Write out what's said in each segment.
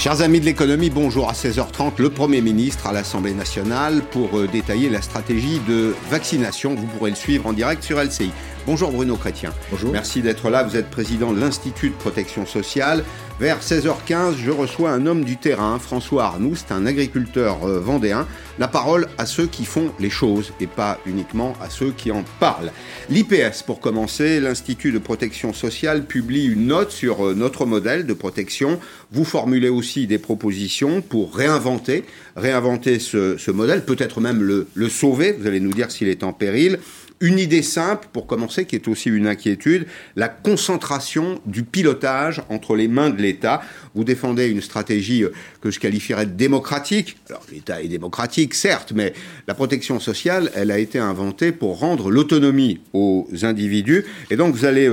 Chers amis de l'économie, bonjour. À 16h30, le Premier ministre à l'Assemblée nationale pour détailler la stratégie de vaccination. Vous pourrez le suivre en direct sur LCI. Bonjour Bruno Chrétien. Bonjour. Merci d'être là. Vous êtes président de l'Institut de Protection Sociale. Vers 16h15, je reçois un homme du terrain, François Arnoux, c'est un agriculteur vendéen. La parole à ceux qui font les choses et pas uniquement à ceux qui en parlent. L'IPS, pour commencer, l'Institut de Protection Sociale publie une note sur notre modèle de protection. Vous formulez aussi des propositions pour réinventer ce modèle, peut-être même le sauver. Vous allez nous dire s'il est en péril. Une idée simple, pour commencer, qui est aussi une inquiétude, la concentration du pilotage entre les mains de l'État. Vous défendez une stratégie que je qualifierais de démocratique. Alors, l'État est démocratique, certes, mais la protection sociale, elle a été inventée pour rendre l'autonomie aux individus. Et donc, vous allez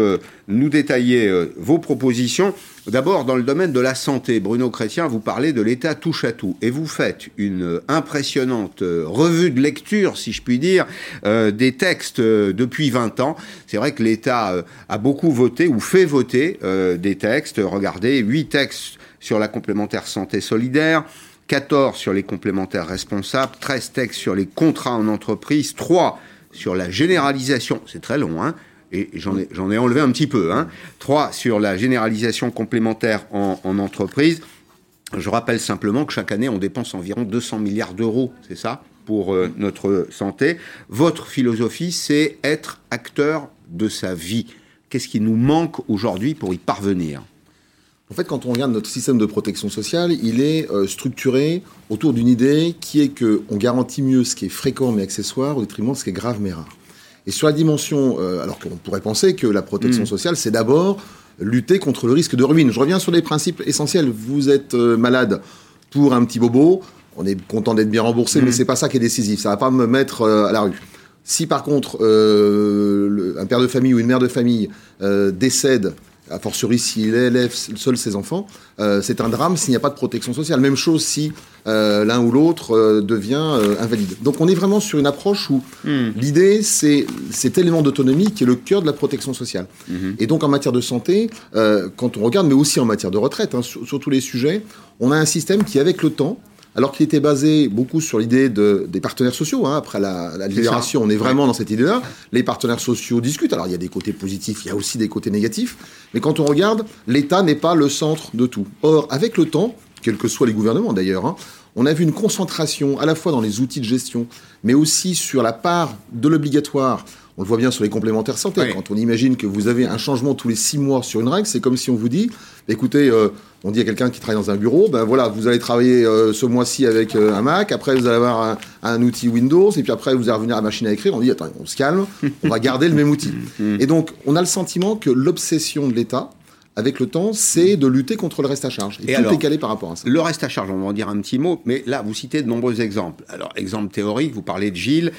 nous détailler vos propositions. D'abord, dans le domaine de la santé, Bruno Chrétien, vous parlez de l'État touche à tout. Et vous faites une impressionnante revue de lecture, si je puis dire, des textes depuis 20 ans. C'est vrai que l'État a beaucoup voté ou fait voter des textes. Regardez, 8 textes sur la complémentaire santé solidaire, 14 sur les complémentaires responsables, 13 textes sur les contrats en entreprise, 3 sur la généralisation. C'est très long, hein? Et j'en ai enlevé un petit peu, hein. 3 sur la généralisation complémentaire en entreprise. Je rappelle simplement que chaque année, on dépense environ 200 milliards d'euros, c'est ça, pour notre santé. Votre philosophie, c'est être acteur de sa vie. Qu'est-ce qui nous manque aujourd'hui pour y parvenir ? En fait, quand on regarde notre système de protection sociale, il est structuré autour d'une idée qui est qu'on garantit mieux ce qui est fréquent mais accessoire au détriment de ce qui est grave mais rare. Et sur la dimension, alors qu'on pourrait penser que la protection sociale, c'est d'abord lutter contre le risque de ruine. Je reviens sur les principes essentiels. Vous êtes malade pour un petit bobo, on est content d'être bien remboursé, mais c'est pas ça qui est décisif. Ça va pas me mettre à la rue. Si par contre, un père de famille ou une mère de famille décède, a fortiori s'il élève seul ses enfants, c'est un drame s'il n'y a pas de protection sociale. Même chose si l'un ou l'autre devient invalide. Donc on est vraiment sur une approche où l'idée, c'est cet élément d'autonomie qui est le cœur de la protection sociale. Et donc en matière de santé, quand on regarde, mais aussi en matière de retraite, hein, sur tous les sujets, on a un système qui, avec le temps, alors qu'il était basé beaucoup sur l'idée des partenaires sociaux, hein, après la libération, on est vraiment dans cette idée-là. Les partenaires sociaux discutent. Alors, il y a des côtés positifs, il y a aussi des côtés négatifs. Mais quand on regarde, l'État n'est pas le centre de tout. Or, avec le temps, quels que soient les gouvernements d'ailleurs, hein, on a vu une concentration à la fois dans les outils de gestion, mais aussi sur la part de l'obligatoire. On le voit bien sur les complémentaires santé. Oui. Quand on imagine que vous avez un changement tous les 6 mois sur une règle, c'est comme si on vous dit, écoutez, on dit à quelqu'un qui travaille dans un bureau, ben voilà, vous allez travailler ce mois-ci avec un Mac, après vous allez avoir un outil Windows, et puis après vous allez revenir à la machine à écrire. On dit, attends, on se calme, on va garder le même outil. Et donc, on a le sentiment que l'obsession de l'État, avec le temps, c'est de lutter contre le reste à charge. Et tout alors, est calé par rapport à ça. Le reste à charge, on va en dire un petit mot, mais là, vous citez de nombreux exemples. Alors, exemple théorique, vous parlez de Gilles,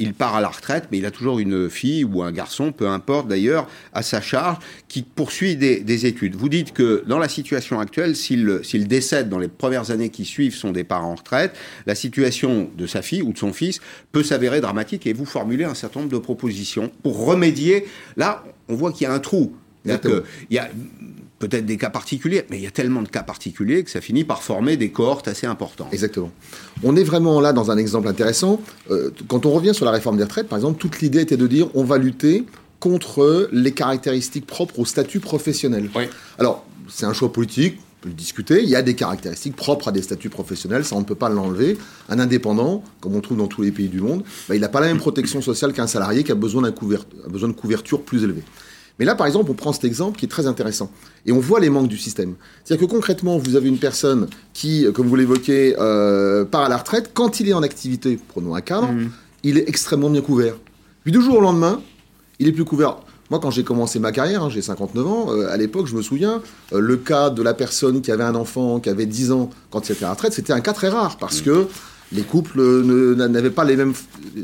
il part à la retraite, mais il a toujours une fille ou un garçon, peu importe d'ailleurs, à sa charge, qui poursuit des études. Vous dites que dans la situation actuelle, s'il décède dans les premières années qui suivent son départ en retraite, la situation de sa fille ou de son fils peut s'avérer dramatique et vous formulez un certain nombre de propositions pour remédier. Là, on voit qu'il y a un trou. Il y a peut-être des cas particuliers, mais il y a tellement de cas particuliers que ça finit par former des cohortes assez importantes. Exactement. On est vraiment là dans un exemple intéressant. Quand on revient sur la réforme des retraites, par exemple, toute l'idée était de dire on va lutter contre les caractéristiques propres au statut professionnel. Oui. Alors, c'est un choix politique, on peut le discuter. Il y a des caractéristiques propres à des statuts professionnels, ça on ne peut pas l'enlever. Un indépendant, comme on trouve dans tous les pays du monde, il n'a pas la même protection sociale qu'un salarié qui a besoin de couverture plus élevée. Mais là, par exemple, on prend cet exemple qui est très intéressant. Et on voit les manques du système. C'est-à-dire que concrètement, vous avez une personne qui, comme vous l'évoquez, part à la retraite. Quand il est en activité, prenons un cadre, il est extrêmement bien couvert. Puis du jour au lendemain, il est plus couvert. Moi, quand j'ai commencé ma carrière, hein, j'ai 59 ans, à l'époque, je me souviens, le cas de la personne qui avait un enfant, qui avait 10 ans, quand il était à la retraite, c'était un cas très rare parce que les couples n'avaient pas les mêmes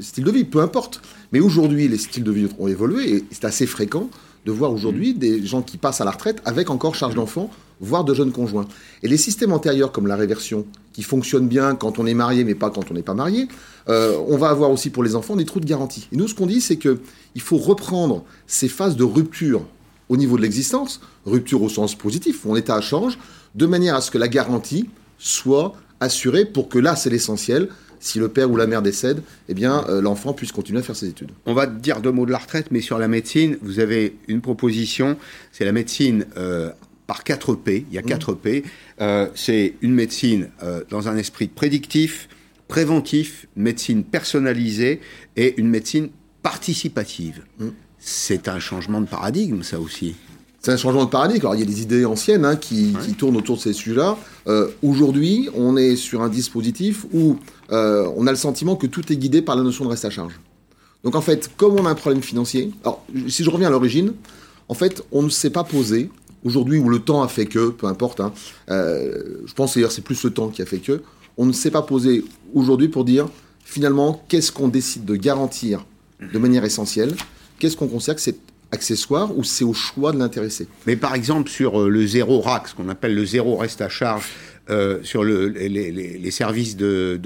styles de vie, peu importe. Mais aujourd'hui, les styles de vie ont évolué et c'est assez fréquent de voir aujourd'hui des gens qui passent à la retraite avec encore charge d'enfants, voire de jeunes conjoints. Et les systèmes antérieurs, comme la réversion, qui fonctionnent bien quand on est marié, mais pas quand on n'est pas marié, on va avoir aussi pour les enfants des trous de garantie. Et nous, ce qu'on dit, c'est qu'il faut reprendre ces phases de rupture au niveau de l'existence, rupture au sens positif, où l'État change, de manière à ce que la garantie soit assurée pour que là, c'est l'essentiel. Si le père ou la mère décède, eh bien, l'enfant puisse continuer à faire ses études. On va dire deux mots de la retraite, mais sur la médecine, vous avez une proposition, c'est la médecine par 4P, il y a 4P. C'est une médecine dans un esprit prédictif, préventif, médecine personnalisée et une médecine participative. C'est un changement de paradigme, ça aussi. C'est un changement de paradigme. Alors, il y a des idées anciennes qui tournent autour de ces sujets-là. Aujourd'hui, on est sur un dispositif où on a le sentiment que tout est guidé par la notion de reste à charge. Donc, en fait, comme on a un problème financier... Alors, si je reviens à l'origine, en fait, on ne s'est pas posé, aujourd'hui, où le temps a fait que, peu importe, je pense d'ailleurs c'est plus le temps qui a fait que, on ne s'est pas posé aujourd'hui pour dire, finalement, qu'est-ce qu'on décide de garantir de manière essentielle, qu'est-ce qu'on considère que c'est accessoire ou c'est au choix de l'intéressé. Mais par exemple sur le zéro RAC, ce qu'on appelle le zéro reste à charge sur les services de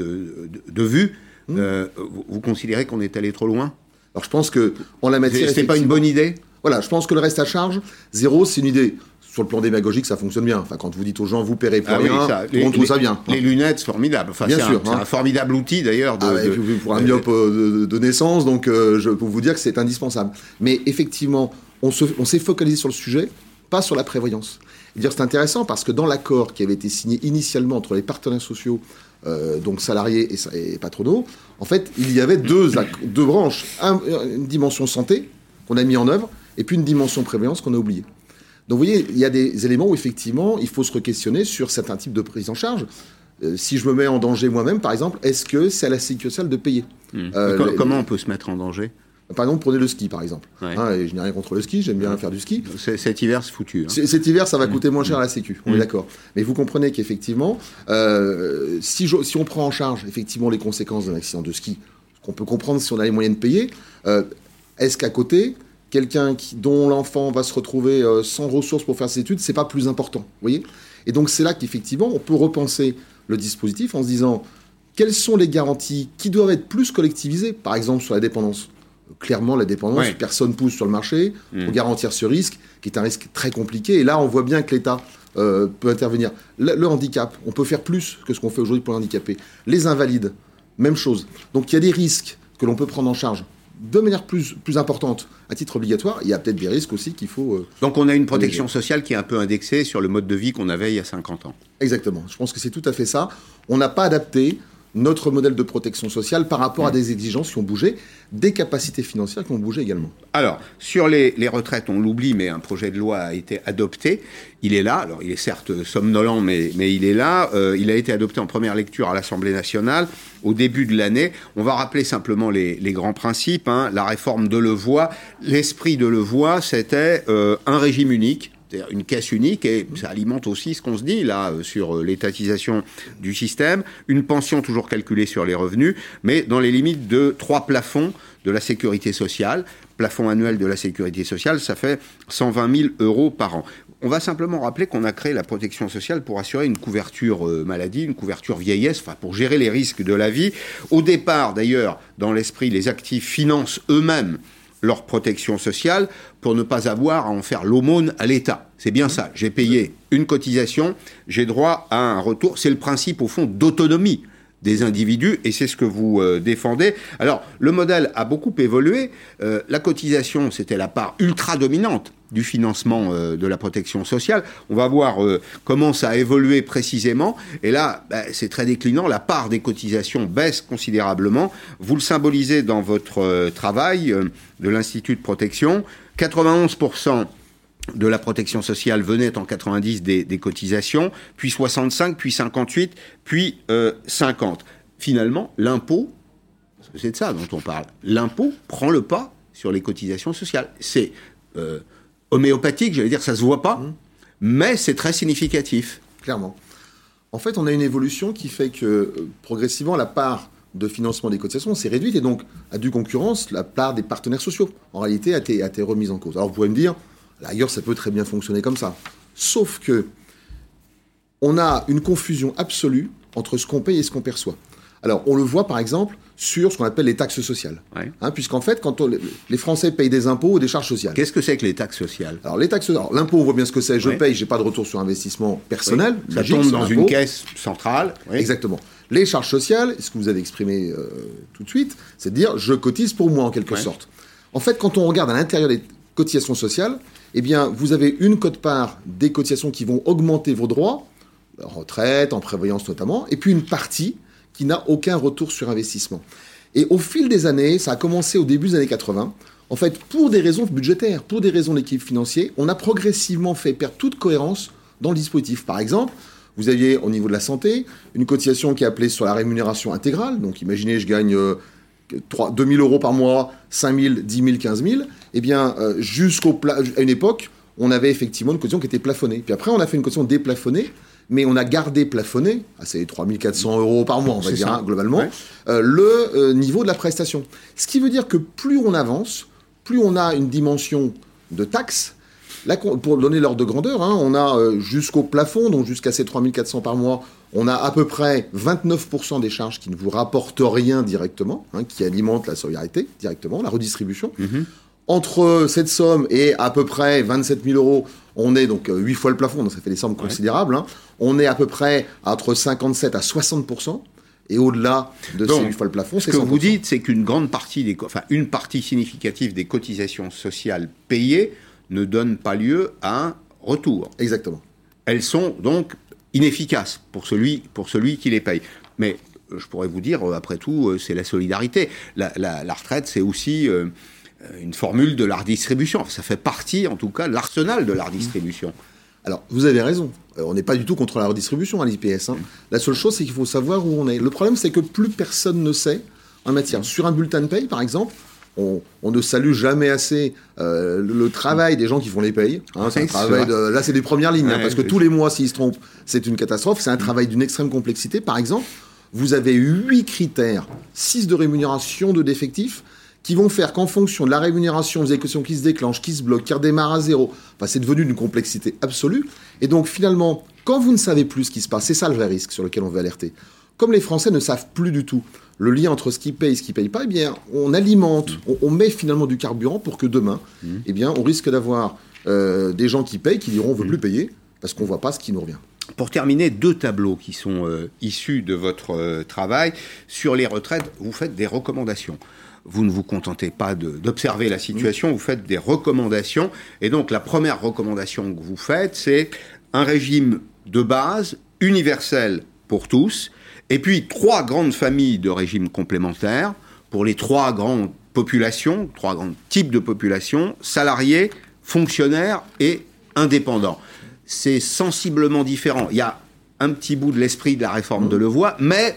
vue, vous considérez qu'on est allé trop loin ? Alors je pense que en la matière... C'était pas une bonne idée ? Voilà, je pense que le reste à charge, zéro, c'est une idée. Sur le plan démagogique, ça fonctionne bien. Enfin, quand vous dites aux gens, vous paierez pour rien, on trouve ça bien. Les lunettes, c'est formidable. Enfin, bien sûr. C'est un formidable outil, d'ailleurs. Pour un myope de naissance, donc je peux vous dire que c'est indispensable. Mais effectivement, on s'est focalisé sur le sujet, pas sur la prévoyance. C'est intéressant parce que dans l'accord qui avait été signé initialement entre les partenaires sociaux, donc salariés et patronaux, en fait, il y avait deux branches. Une dimension santé qu'on a mis en œuvre et puis une dimension prévoyance qu'on a oubliée. Donc vous voyez, il y a des éléments où effectivement, il faut se re-questionner sur certains types de prise en charge. Si je me mets en danger moi-même, par exemple, est-ce que c'est à la sécurité sociale de payer Comment on peut se mettre en danger ? Par exemple, prenez le ski, par exemple. Ouais. Et je n'ai rien contre le ski, j'aime bien faire du ski. Cet hiver, c'est foutu. Cet hiver, ça va coûter moins cher à la Sécu, on est d'accord. Mais vous comprenez qu'effectivement, si on prend en charge effectivement les conséquences d'un accident de ski, qu'on peut comprendre si on a les moyens de payer, est-ce qu'à côté... Quelqu'un dont l'enfant va se retrouver sans ressources pour faire ses études, c'est pas plus important, vous voyez ? Et donc c'est là qu'effectivement, on peut repenser le dispositif en se disant quelles sont les garanties qui doivent être plus collectivisées, par exemple sur la dépendance. Clairement, la dépendance, personne ne pousse sur le marché pour garantir ce risque, qui est un risque très compliqué. Et là, on voit bien que l'État peut intervenir. Le handicap, on peut faire plus que ce qu'on fait aujourd'hui pour les handicapés. Les invalides, même chose. Donc il y a des risques que l'on peut prendre en charge de manière plus importante, à titre obligatoire. Il y a peut-être des risques aussi qu'il faut... Donc on a une protection sociale qui est un peu indexée sur le mode de vie qu'on avait il y a 50 ans. Exactement. Je pense que c'est tout à fait ça. On n'a pas adapté notre modèle de protection sociale par rapport à des exigences qui ont bougé, des capacités financières qui ont bougé également. Alors, sur les retraites, on l'oublie, mais un projet de loi a été adopté. Il est là. Alors, il est certes somnolent, mais il est là. Il a été adopté en première lecture à l'Assemblée nationale au début de l'année. On va rappeler simplement les grands principes. La réforme Delevoye, l'esprit Delevoye, c'était un régime unique, une caisse unique, et ça alimente aussi ce qu'on se dit là sur l'étatisation du système, une pension toujours calculée sur les revenus, mais dans les limites de 3 plafonds de la sécurité sociale, plafond annuel de la sécurité sociale, ça fait 120 000 euros par an. On va simplement rappeler qu'on a créé la protection sociale pour assurer une couverture maladie, une couverture vieillesse, enfin pour gérer les risques de la vie. Au départ, d'ailleurs, dans l'esprit, les actifs financent eux-mêmes leur protection sociale pour ne pas avoir à en faire l'aumône à l'État. C'est bien ça. J'ai payé une cotisation, j'ai droit à un retour. C'est le principe, au fond, d'autonomie des individus, et c'est ce que vous défendez. Alors, le modèle a beaucoup évolué. La cotisation, c'était la part ultra-dominante du financement de la protection sociale. On va voir comment ça a évolué précisément. Et là, c'est très déclinant. La part des cotisations baisse considérablement. Vous le symbolisez dans votre travail de l'Institut de protection. 91% de la protection sociale venait en 90 des cotisations, puis 65, puis 58, puis 50. Finalement, l'impôt, parce que c'est de ça dont on parle, l'impôt prend le pas sur les cotisations sociales. C'est homéopathique, j'allais dire, ça se voit pas, mais c'est très significatif. Clairement. En fait, on a une évolution qui fait que, progressivement, la part de financement des cotisations s'est réduite, et donc, à due concurrence, la part des partenaires sociaux, en réalité, a été remise en cause. Alors, vous pouvez me dire... Ailleurs, ça peut très bien fonctionner comme ça. Sauf que on a une confusion absolue entre ce qu'on paye et ce qu'on perçoit. Alors, on le voit, par exemple, sur ce qu'on appelle les taxes sociales. Ouais. Hein, puisqu'en fait, quand les Français payent des impôts ou des charges sociales. Qu'est-ce que c'est que les taxes sociales ? Alors, l'impôt, on voit bien ce que c'est. Je paye, j'ai pas de retour sur investissement personnel. Oui. Ça tombe dans une caisse centrale. Oui. Exactement. Les charges sociales, ce que vous avez exprimé tout de suite, c'est de dire, je cotise pour moi, en quelque sorte. En fait, quand on regarde à l'intérieur des cotisations sociales, eh bien, vous avez une quote-part des cotisations qui vont augmenter vos droits, en retraite, en prévoyance notamment, et puis une partie qui n'a aucun retour sur investissement. Et au fil des années, ça a commencé au début des années 80, en fait, pour des raisons budgétaires, pour des raisons d'équilibre financier, on a progressivement fait perdre toute cohérence dans le dispositif. Par exemple, vous aviez, au niveau de la santé, une cotisation qui est appelée sur la rémunération intégrale, donc imaginez, je gagne 2 000 euros par mois, 5 000, 10 000, 15 000, eh bien, à une époque, on avait effectivement une cotisation qui était plafonnée. Puis après, on a fait une cotisation déplafonnée, mais on a gardé plafonné, c'est 3 400 euros par mois, on va dire, hein, globalement, le niveau de la prestation. Ce qui veut dire que plus on avance, plus on a une dimension de taxe. Là, pour donner l'ordre de grandeur, hein, on a jusqu'au plafond, donc jusqu'à ces 3 400 par mois, on a à peu près 29% des charges qui ne vous rapportent rien directement, hein, qui alimentent la solidarité directement, la redistribution. Mm-hmm. Entre cette somme et à peu près 27 000 euros, on est donc 8 fois le plafond, donc ça fait des sommes considérables. Hein. On est à peu près entre 57 à 60%, et au-delà de donc, ces 8 fois le plafond, c'est 100%. Ce que vous dites, c'est qu'une grande partie, une partie significative des cotisations sociales payées ne donne pas lieu à un retour. Exactement. Elles sont donc inefficaces pour celui qui les paye. Mais je pourrais vous dire, après tout, c'est la solidarité. La retraite, c'est aussi... une formule de la redistribution. Ça fait partie, en tout cas, de l'arsenal de la redistribution. Alors, vous avez raison. On n'est pas du tout contre la redistribution à l'IPS. Hein. La seule chose, c'est qu'il faut savoir où on est. Le problème, c'est que plus personne ne sait en matière. Sur un bulletin de paye, par exemple, on ne salue jamais assez le travail des gens qui font les payes. Hein, c'est un travail là, c'est des premières lignes. Ouais, hein, parce que tous les mois, s'ils se trompent, c'est une catastrophe. C'est un travail d'une extrême complexité. Par exemple, vous avez 8 critères, 6 de rémunération, 2 d'effectifs, qui vont faire qu'en fonction de la rémunération, vous avez des questions qui se déclenchent, qui se bloquent, qui redémarrent à zéro. Enfin, c'est devenu une complexité absolue. Et donc, finalement, quand vous ne savez plus ce qui se passe, c'est ça le vrai risque sur lequel on veut alerter. Comme les Français ne savent plus du tout le lien entre ce qu'ils payent et ce qu'ils ne payent pas, eh bien, on alimente, on met finalement du carburant pour que demain, eh bien, on risque d'avoir des gens qui payent, qui diront « on ne veut plus payer » parce qu'on ne voit pas ce qui nous revient. Pour terminer, 2 tableaux qui sont issus de votre travail. Sur les retraites, vous faites des recommandations. Vous ne vous contentez pas d'observer la situation, vous faites des recommandations. Et donc, la première recommandation que vous faites, c'est un régime de base, universel pour tous, et puis 3 grandes familles de régimes complémentaires pour les 3 grandes populations, 3 grands types de populations, salariés, fonctionnaires et indépendants. C'est sensiblement différent. Il y a un petit bout de l'esprit de la réforme Delevoye, mais...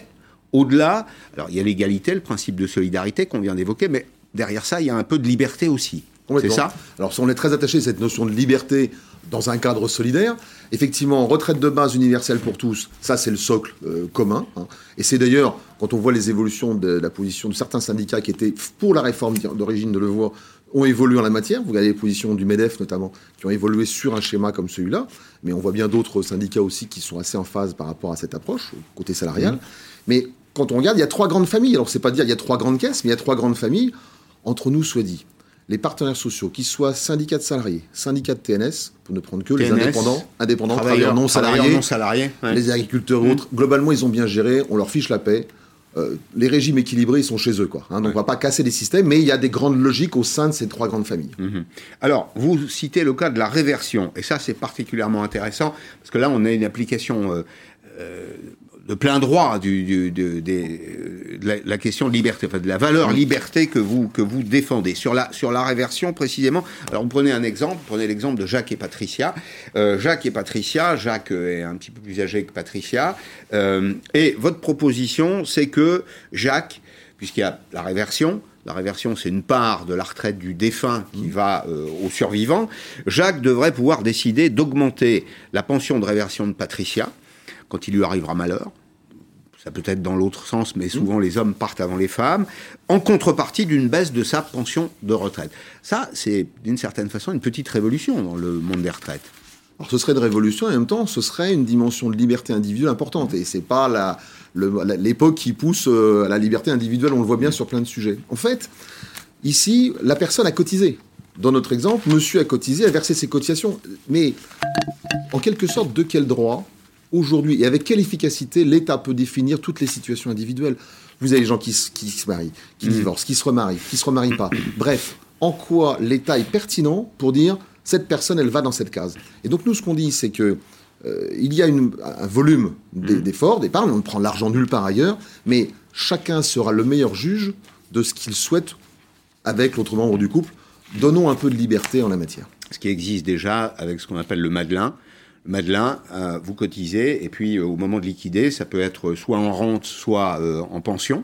au-delà, alors il y a l'égalité, le principe de solidarité qu'on vient d'évoquer, mais derrière ça, il y a un peu de liberté aussi. C'est ça ? Alors, on est très attaché à cette notion de liberté dans un cadre solidaire. Effectivement, retraite de base universelle pour tous, ça, c'est le socle commun. Hein. Et c'est d'ailleurs, quand on voit les évolutions de la position de certains syndicats qui étaient pour la réforme d'origine de Delevoye, ont évolué en la matière. Vous regardez les positions du MEDEF, notamment, qui ont évolué sur un schéma comme celui-là. Mais on voit bien d'autres syndicats aussi qui sont assez en phase par rapport à cette approche, côté salarial. Mais quand on regarde, il y a 3 grandes familles. Alors, c'est pas dire il y a 3 grandes caisses, mais il y a 3 grandes familles. Entre nous, soit dit, les partenaires sociaux, qu'ils soient syndicats de salariés, syndicats de TNS, pour ne prendre que TNS, les indépendants, travailleurs non salariés, les agriculteurs et autres, globalement, ils ont bien géré, on leur fiche la paix. Les régimes équilibrés, ils sont chez eux, quoi. Hein, donc, on ne va pas casser les systèmes, mais il y a des grandes logiques au sein de ces 3 grandes familles. Alors, vous citez le cas de la réversion, et ça, c'est particulièrement intéressant, parce que là, on a une application... de plein droit de la question de liberté, enfin de la valeur liberté que vous défendez. Sur la réversion, précisément, alors vous prenez un exemple, prenez l'exemple de Jacques et Patricia. Jacques est un petit peu plus âgé que Patricia, et votre proposition, c'est que Jacques, puisqu'il y a la réversion, c'est une part de la retraite du défunt qui va aux survivants, Jacques devrait pouvoir décider d'augmenter la pension de réversion de Patricia, quand il lui arrivera malheur, ça peut être dans l'autre sens, mais souvent les hommes partent avant les femmes, en contrepartie d'une baisse de sa pension de retraite. Ça, c'est d'une certaine façon une petite révolution dans le monde des retraites. Alors ce serait une révolution et en même temps ce serait une dimension de liberté individuelle importante et c'est pas l'époque qui pousse à la liberté individuelle, on le voit bien sur plein de sujets. En fait, ici, la personne a cotisé. Dans notre exemple, monsieur a cotisé, a versé ses cotisations. Mais en quelque sorte, de quel droit, aujourd'hui, et avec quelle efficacité, l'État peut définir toutes les situations individuelles ? Vous avez les gens qui se marient, qui divorcent, qui se remarient pas. Bref, en quoi l'État est pertinent pour dire « cette personne, elle va dans cette case ». Et donc nous, ce qu'on dit, c'est que il y a un volume d'efforts, d'épargne, on ne prend l'argent nulle part ailleurs, mais chacun sera le meilleur juge de ce qu'il souhaite avec l'autre membre du couple. Donnons un peu de liberté en la matière. Ce qui existe déjà avec ce qu'on appelle le Madelin. Vous cotisez et puis au moment de liquider, ça peut être soit en rente, soit en pension.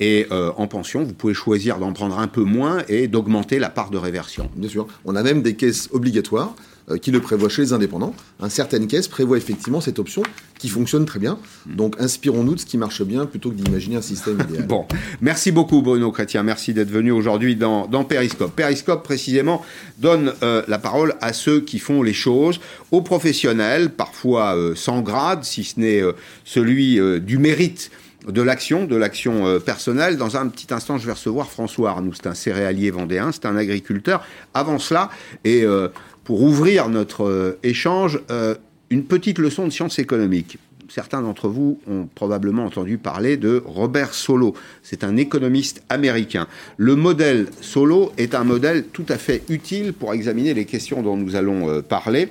Et en pension, vous pouvez choisir d'en prendre un peu moins et d'augmenter la part de réversion. Bien sûr. On a même des caisses obligatoires qui le prévoient chez les indépendants. Certaines caisses prévoient effectivement cette option qui fonctionne très bien. Donc inspirons-nous de ce qui marche bien plutôt que d'imaginer un système idéal. Bon, merci beaucoup Bruno Chrétien. Merci d'être venu aujourd'hui dans Périscope. Périscope, précisément, donne la parole à ceux qui font les choses, aux professionnels, parfois sans grade, si ce n'est celui du mérite, de l'action personnelle. Dans un petit instant, je vais recevoir François Arnoux. C'est un céréalier vendéen, c'est un agriculteur. Avant cela, et pour ouvrir notre échange, une petite leçon de sciences économiques. Certains d'entre vous ont probablement entendu parler de Robert Solow. C'est un économiste américain. Le modèle Solow est un modèle tout à fait utile pour examiner les questions dont nous allons parler.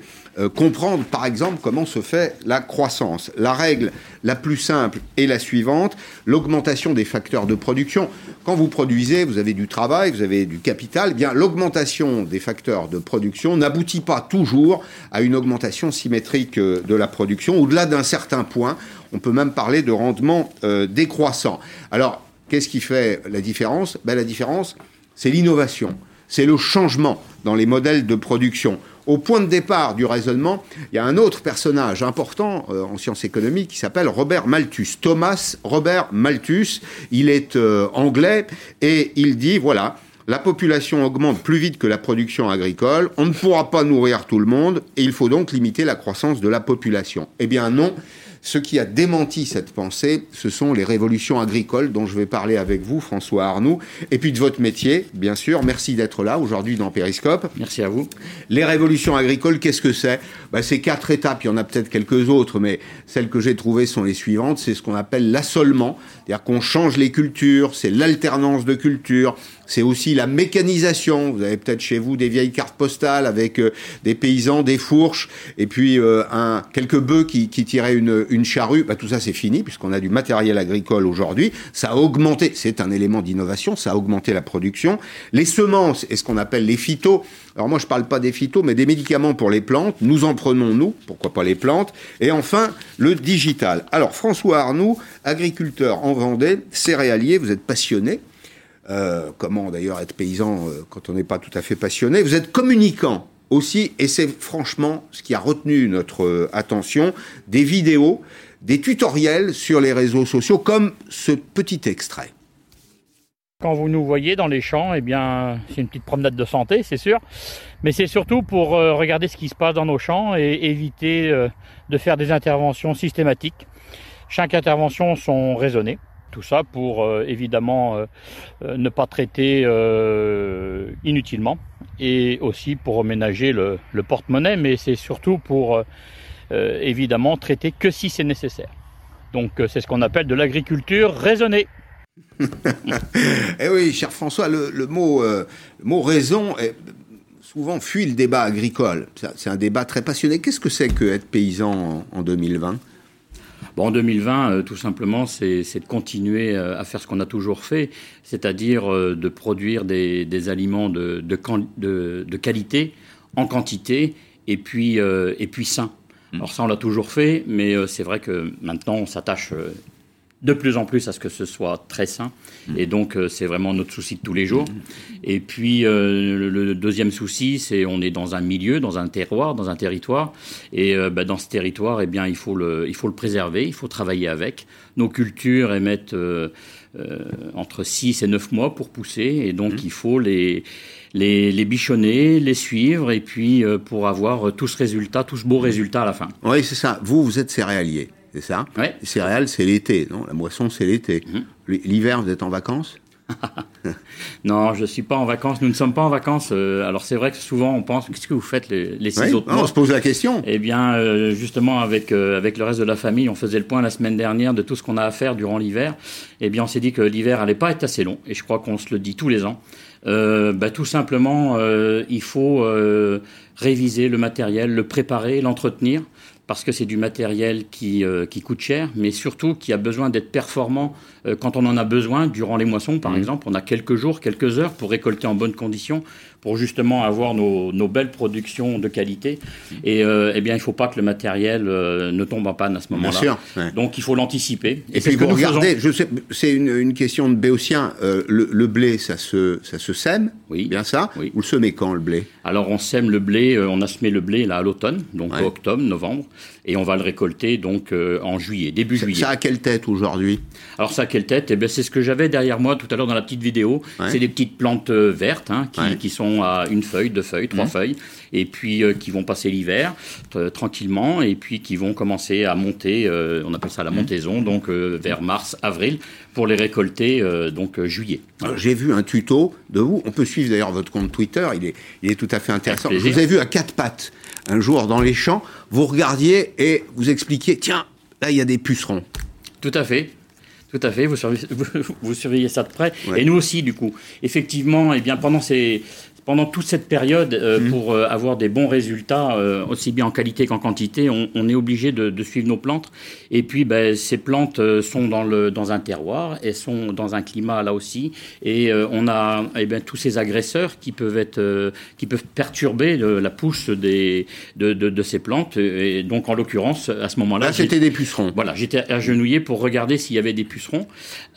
Comprendre, par exemple, comment se fait la croissance. La règle la plus simple est la suivante, l'augmentation des facteurs de production. Quand vous produisez, vous avez du travail, vous avez du capital, eh bien, l'augmentation des facteurs de production n'aboutit pas toujours à une augmentation symétrique de la production. Au-delà d'un certain point, on peut même parler de rendement décroissant. Alors, qu'est-ce qui fait la différence ? La différence, c'est l'innovation, c'est le changement dans les modèles de production. Au point de départ du raisonnement, il y a un autre personnage important en sciences économiques qui s'appelle Robert Malthus. Thomas Robert Malthus, il est anglais et il dit, voilà, la population augmente plus vite que la production agricole, on ne pourra pas nourrir tout le monde et il faut donc limiter la croissance de la population. Eh bien non, ce qui a démenti cette pensée, ce sont les révolutions agricoles dont je vais parler avec vous, François Arnoux, et puis de votre métier, bien sûr. Merci d'être là aujourd'hui dans Périscope. Merci à vous. Les révolutions agricoles, qu'est-ce que c'est ? C'est 4 étapes, il y en a peut-être quelques autres, mais celles que j'ai trouvées sont les suivantes. C'est ce qu'on appelle l'assolement, c'est-à-dire qu'on change les cultures, c'est l'alternance de cultures. C'est aussi la mécanisation. Vous avez peut-être chez vous des vieilles cartes postales avec des paysans, des fourches, et puis quelques bœufs qui tiraient une charrue. Tout ça, c'est fini, puisqu'on a du matériel agricole aujourd'hui. Ça a augmenté, c'est un élément d'innovation, ça a augmenté la production. Les semences, et ce qu'on appelle les phytos. Alors moi, je ne parle pas des phytos, mais des médicaments pour les plantes. Nous en prenons, nous, pourquoi pas les plantes. Et enfin, le digital. Alors, François Arnoux, agriculteur en Vendée, céréalier, vous êtes passionné. Comment d'ailleurs être paysan quand on n'est pas tout à fait passionné. Vous êtes communicant aussi, et c'est franchement ce qui a retenu notre attention, des vidéos, des tutoriels sur les réseaux sociaux, comme ce petit extrait. Quand vous nous voyez dans les champs, eh bien, c'est une petite promenade de santé, c'est sûr, mais c'est surtout pour regarder ce qui se passe dans nos champs et éviter de faire des interventions systématiques. Chaque intervention sont raisonnées. Tout ça pour évidemment ne pas traiter inutilement et aussi pour ménager le porte-monnaie, mais c'est surtout pour évidemment traiter que si c'est nécessaire. Donc c'est ce qu'on appelle de l'agriculture raisonnée. Eh oui, cher François, le mot raison est souvent fuit le débat agricole. C'est un débat très passionné. Qu'est-ce que c'est que être paysan en 2020 ? En 2020, tout simplement, c'est de continuer à faire ce qu'on a toujours fait, c'est-à-dire de produire des aliments de qualité, en quantité, et puis sains. Alors ça, on l'a toujours fait, mais c'est vrai que maintenant, on s'attache de plus en plus à ce que ce soit très sain. Et donc, c'est vraiment notre souci de tous les jours. Et puis, le deuxième souci, c'est on est dans un milieu, dans un terroir, dans un territoire. Et dans ce territoire, eh bien, il faut le préserver, il faut travailler avec. Nos cultures émettent entre 6 et 9 mois pour pousser. Et donc, il faut les bichonner, les suivre, et puis pour avoir tout ce résultat, tout ce beau résultat à la fin. Oui, c'est ça. Vous êtes céréalier, c'est ça ? Oui. Les céréales, c'est l'été, non ? La moisson, c'est l'été. L'hiver, vous êtes en vacances ? Non, je ne suis pas en vacances. Nous ne sommes pas en vacances. Alors, c'est vrai que souvent, on pense, qu'est-ce que vous faites les 6 autres mois ? On se pose la question. Eh bien, justement, avec le reste de la famille, on faisait le point la semaine dernière de tout ce qu'on a à faire durant l'hiver. Eh bien, on s'est dit que l'hiver n'allait pas être assez long. Et je crois qu'on se le dit tous les ans. Tout simplement, il faut réviser le matériel, le préparer, l'entretenir, parce que c'est du matériel qui coûte cher, mais surtout qui a besoin d'être performant quand on en a besoin. Durant les moissons, par exemple, on a quelques jours, quelques heures pour récolter en bonnes conditions, pour justement avoir nos belles productions de qualité. Et bien, il ne faut pas que le matériel ne tombe en panne à ce moment-là. Bien sûr. Ouais. Donc, il faut l'anticiper. Et puis, vous regardez, je sais, c'est une question de béotien. Le blé, ça se sème, oui. Bien ça. Oui. Vous le semez quand, le blé ? Alors, on sème le blé, on a semé le blé là, à l'automne, donc octobre, novembre. Et on va le récolter donc en juillet, début juillet. Ça a quelle tête aujourd'hui ? Alors ça a quelle tête ? Eh bien, c'est ce que j'avais derrière moi tout à l'heure dans la petite vidéo. Ouais. C'est des petites plantes vertes qui sont à une feuille, deux feuilles, trois feuilles. Et puis qui vont passer l'hiver tranquillement. Et puis qui vont commencer à monter, on appelle ça la montaison, donc vers mars, avril, pour les récolter juillet. Voilà. J'ai vu un tuto de vous. On peut suivre d'ailleurs votre compte Twitter, il est tout à fait intéressant. Je vous ai vu à quatre pattes un jour dans les champs, vous regardiez et vous expliquiez, tiens, là il y a des pucerons. Tout à fait, vous surveillez ça de près, et nous aussi du coup. Effectivement, eh bien, pendant toute cette période, pour avoir des bons résultats, aussi bien en qualité qu'en quantité, on est obligé de suivre nos plantes. Et puis, ces plantes sont dans un terroir, elles sont dans un climat là aussi. Et on a tous ces agresseurs qui peuvent perturber la pousse de ces plantes. Et donc, en l'occurrence, à ce moment-là... Là, c'était des pucerons. Voilà, j'étais agenouillé pour regarder s'il y avait des pucerons.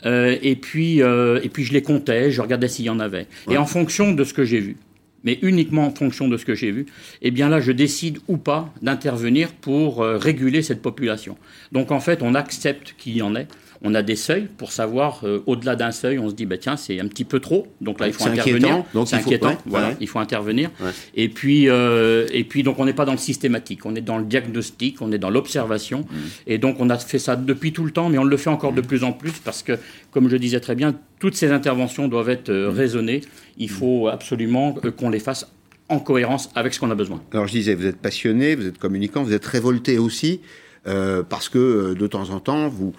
Et puis, je les comptais, je regardais s'il y en avait. Ouais. Et en fonction de ce que j'ai vu, mais uniquement en fonction de ce que j'ai vu, eh bien là, je décide ou pas d'intervenir pour réguler cette population. Donc, en fait, on accepte qu'il y en ait. On a des seuils pour savoir, au-delà d'un seuil, on se dit, tiens, c'est un petit peu trop. Donc là, il faut intervenir. C'est inquiétant. Voilà, il faut intervenir. Et puis, donc, on n'est pas dans le systématique. On est dans le diagnostic, on est dans l'observation. Et donc, on a fait ça depuis tout le temps, mais on le fait encore de plus en plus parce que, comme je disais très bien, toutes ces interventions doivent être raisonnées. Il faut absolument qu'on les fasse en cohérence avec ce qu'on a besoin. Alors, je disais, vous êtes passionné, vous êtes communicant, vous êtes révolté aussi parce que, de temps en temps, vous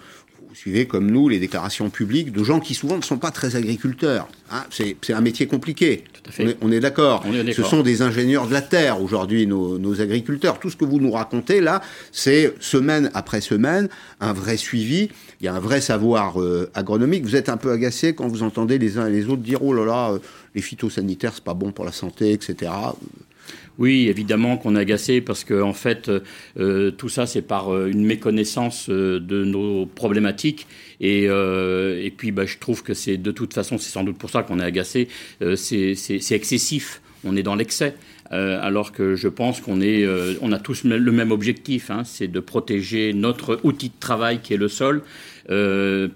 suivez, comme nous, les déclarations publiques de gens qui, souvent, ne sont pas très agriculteurs. Hein, c'est un métier compliqué. Tout à fait. On est d'accord. Ce sont des ingénieurs de la terre, aujourd'hui, nos agriculteurs. Tout ce que vous nous racontez, là, c'est, semaine après semaine, un vrai suivi. Il y a un vrai savoir agronomique. Vous êtes un peu agacé quand vous entendez les uns et les autres dire « Oh là là, les phytosanitaires, c'est pas bon pour la santé, etc. » Oui, évidemment qu'on est agacé parce que, en fait, tout ça, c'est par une méconnaissance de nos problématiques. Et puis, je trouve que c'est, de toute façon, c'est sans doute pour ça qu'on est agacé. C'est excessif. On est dans l'excès. Alors que je pense on a tous le même objectif, c'est de protéger notre outil de travail qui est le sol,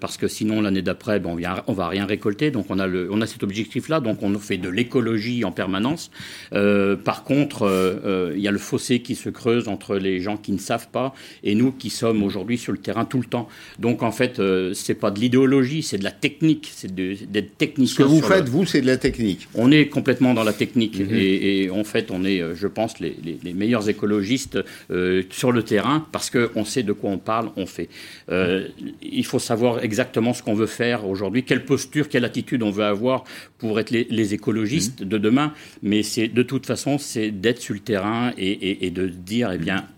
parce que sinon l'année d'après, on va rien récolter. Donc on a cet objectif-là, donc on fait de l'écologie en permanence. Par contre, il y a le fossé qui se creuse entre les gens qui ne savent pas et nous qui sommes aujourd'hui sur le terrain tout le temps. Donc en fait, c'est pas de l'idéologie, c'est de la technique, c'est d'être technicien. Ce que vous faites, vous, c'est de la technique. On est complètement dans la technique et en fait, on est, je pense, les meilleurs écologistes sur le terrain parce qu'on sait de quoi on parle, on fait. Il faut savoir exactement ce qu'on veut faire aujourd'hui, quelle posture, quelle attitude on veut avoir pour être les écologistes de demain. Mais de toute façon, c'est d'être sur le terrain et de dire,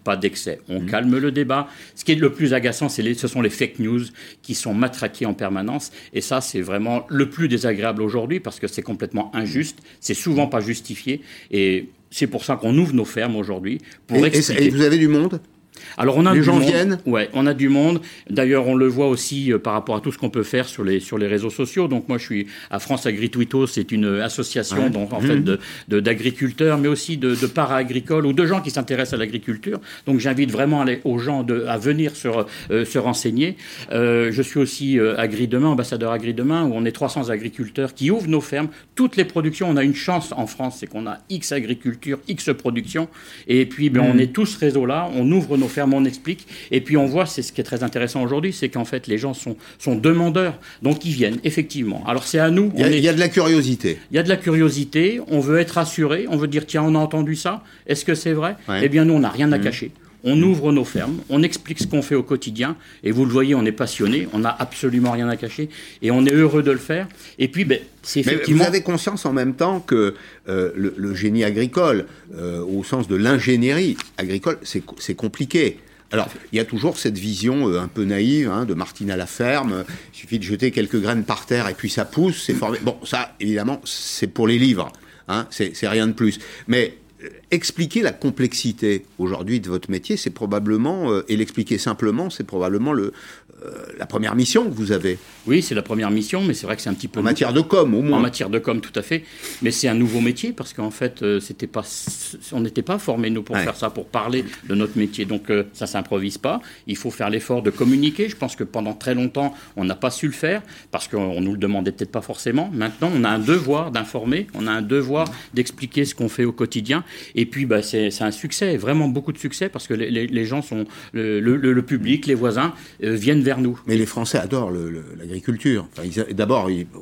pas d'excès. On calme le débat. Ce qui est le plus agaçant, ce sont les fake news qui sont matraquées en permanence. Et ça, c'est vraiment le plus désagréable aujourd'hui parce que c'est complètement injuste. C'est souvent pas justifié. Et c'est pour ça qu'on ouvre nos fermes aujourd'hui. Pour expliquer. Et vous avez du monde ? Alors on a les gens viennent. Ouais, on a du monde. D'ailleurs, on le voit aussi par rapport à tout ce qu'on peut faire sur les réseaux sociaux. Donc moi, je suis à France Agri Twittos, c'est une association donc en fait d'agriculteurs, mais aussi de para-agricoles ou de gens qui s'intéressent à l'agriculture. Donc j'invite vraiment aux gens à venir se renseigner. Je suis aussi Agri Demain, ambassadeur Agri Demain, où on est 300 agriculteurs qui ouvrent nos fermes, toutes les productions. On a une chance en France, c'est qu'on a X agriculture, X production, et puis on est tous réseau là. On ouvre nos fermes, on explique, et puis on voit, c'est ce qui est très intéressant aujourd'hui, c'est qu'en fait les gens sont demandeurs, donc ils viennent effectivement. Alors c'est à nous. Il y a de la curiosité. Il y a de la curiosité. On veut être assuré. On veut dire tiens, on a entendu ça. Est-ce que c'est vrai ? Eh bien nous, on n'a rien à cacher. On ouvre nos fermes, on explique ce qu'on fait au quotidien, et vous le voyez, on est passionné, on n'a absolument rien à cacher, et on est heureux de le faire. Et puis, c'est effectivement... Mais vous avez conscience en même temps que le génie agricole, au sens de l'ingénierie agricole, c'est compliqué. Alors, il y a toujours cette vision un peu naïve de Martine à la ferme, il suffit de jeter quelques graines par terre et puis ça pousse, c'est formé. Bon, ça, évidemment, c'est pour les livres, c'est rien de plus. Mais... expliquer la complexité aujourd'hui de votre métier, c'est probablement, et l'expliquer simplement, c'est probablement la première mission que vous avez. Oui, c'est la première mission, mais c'est vrai que c'est un petit peu... matière de com, au moins. En matière de com, tout à fait. Mais c'est un nouveau métier, parce qu'en fait, on n'était pas formés, nous, pour faire ça, pour parler de notre métier. Donc, ça ne s'improvise pas. Il faut faire l'effort de communiquer. Je pense que pendant très longtemps, on n'a pas su le faire, parce qu'on ne nous le demandait peut-être pas forcément. Maintenant, on a un devoir d'informer, on a un devoir d'expliquer ce qu'on fait au quotidien. Et puis, c'est un succès, vraiment beaucoup de succès, parce que les gens sont... Le public, les voisins, viennent vers nous. Mais les Français adorent l'agriculture. Enfin,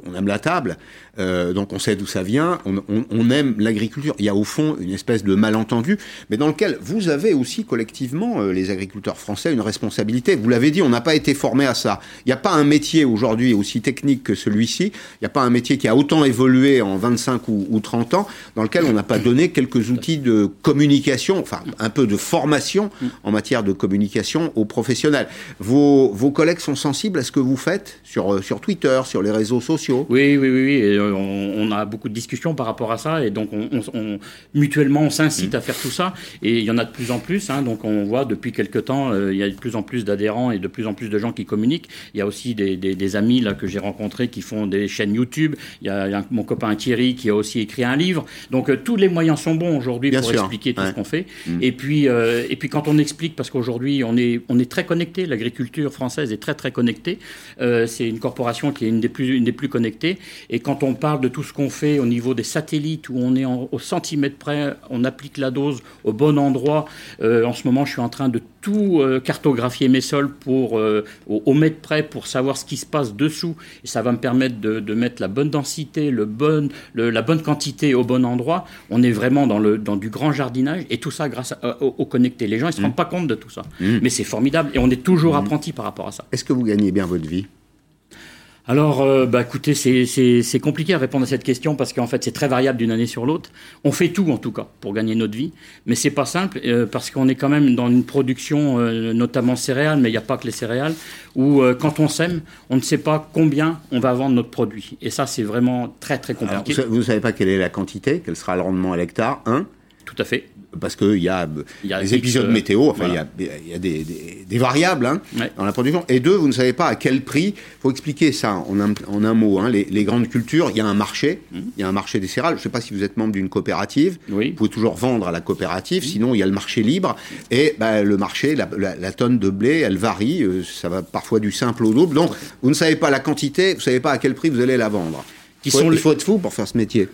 on aime la table, donc on sait d'où ça vient, on aime l'agriculture. Il y a au fond une espèce de malentendu, mais dans lequel vous avez aussi collectivement, les agriculteurs français, une responsabilité. Vous l'avez dit, on n'a pas été formés à ça. Il n'y a pas un métier aujourd'hui aussi technique que celui-ci, il n'y a pas un métier qui a autant évolué en 25 ou 30 ans, dans lequel on n'a pas donné quelques outils de communication, enfin un peu de formation en matière de communication aux professionnels. Vos collègues sont sensibles à ce que vous faites sur Twitter, sur les réseaux sociaux. Oui. Et on a beaucoup de discussions par rapport à ça, et donc on mutuellement on s'incite à faire tout ça. Et il y en a de plus en plus. Donc on voit depuis quelque temps, il y a de plus en plus d'adhérents et de plus en plus de gens qui communiquent. Il y a aussi des amis là que j'ai rencontrés qui font des chaînes YouTube. Il y a mon copain Thierry qui a aussi écrit un livre. Donc tous les moyens sont bons aujourd'hui pour expliquer tout ce qu'on fait. Et puis quand on explique, parce qu'aujourd'hui on est très connecté, l'agriculture française est très très connectée. C'est une corporation qui est une des plus connectées. Et quand on parle de tout ce qu'on fait au niveau des satellites, où on est au centimètre près, on applique la dose au bon endroit. En ce moment, je suis en train de tout cartographier mes sols pour au mètre près pour savoir ce qui se passe dessous. Et ça va me permettre de mettre la bonne densité, la bonne quantité au bon endroit. On est vraiment dans du grand jardinage, et tout ça grâce aux connectés. Les gens, ils se rendent pas compte de tout ça. Mais c'est formidable, et on est toujours apprentis par rapport à ça. Est-ce que vous gagnez bien votre vie ? Alors, écoutez, c'est compliqué à répondre à cette question, parce qu'en fait, c'est très variable d'une année sur l'autre. On fait tout, en tout cas, pour gagner notre vie. Mais c'est pas simple, parce qu'on est quand même dans une production, notamment céréales, mais il n'y a pas que les céréales, où quand on sème, on ne sait pas combien on va vendre notre produit. Et ça, c'est vraiment très, très compliqué. Alors, vous ne savez pas quelle est la quantité, quel sera le rendement à l'hectare, Tout à fait. Parce qu'il y a des épisodes météo, il y a des variables dans la production. Et deux, vous ne savez pas à quel prix. Il faut expliquer ça en un mot. Les grandes cultures, il y a un marché. Il y a un marché des céréales. Je ne sais pas si vous êtes membre d'une coopérative. Oui. Vous pouvez toujours vendre à la coopérative. Sinon, il y a le marché libre. Et le marché, la tonne de blé, elle varie. Ça va parfois du simple au double. Donc, vous ne savez pas la quantité. Vous ne savez pas à quel prix vous allez la vendre. Il faut être fou pour faire ce métier.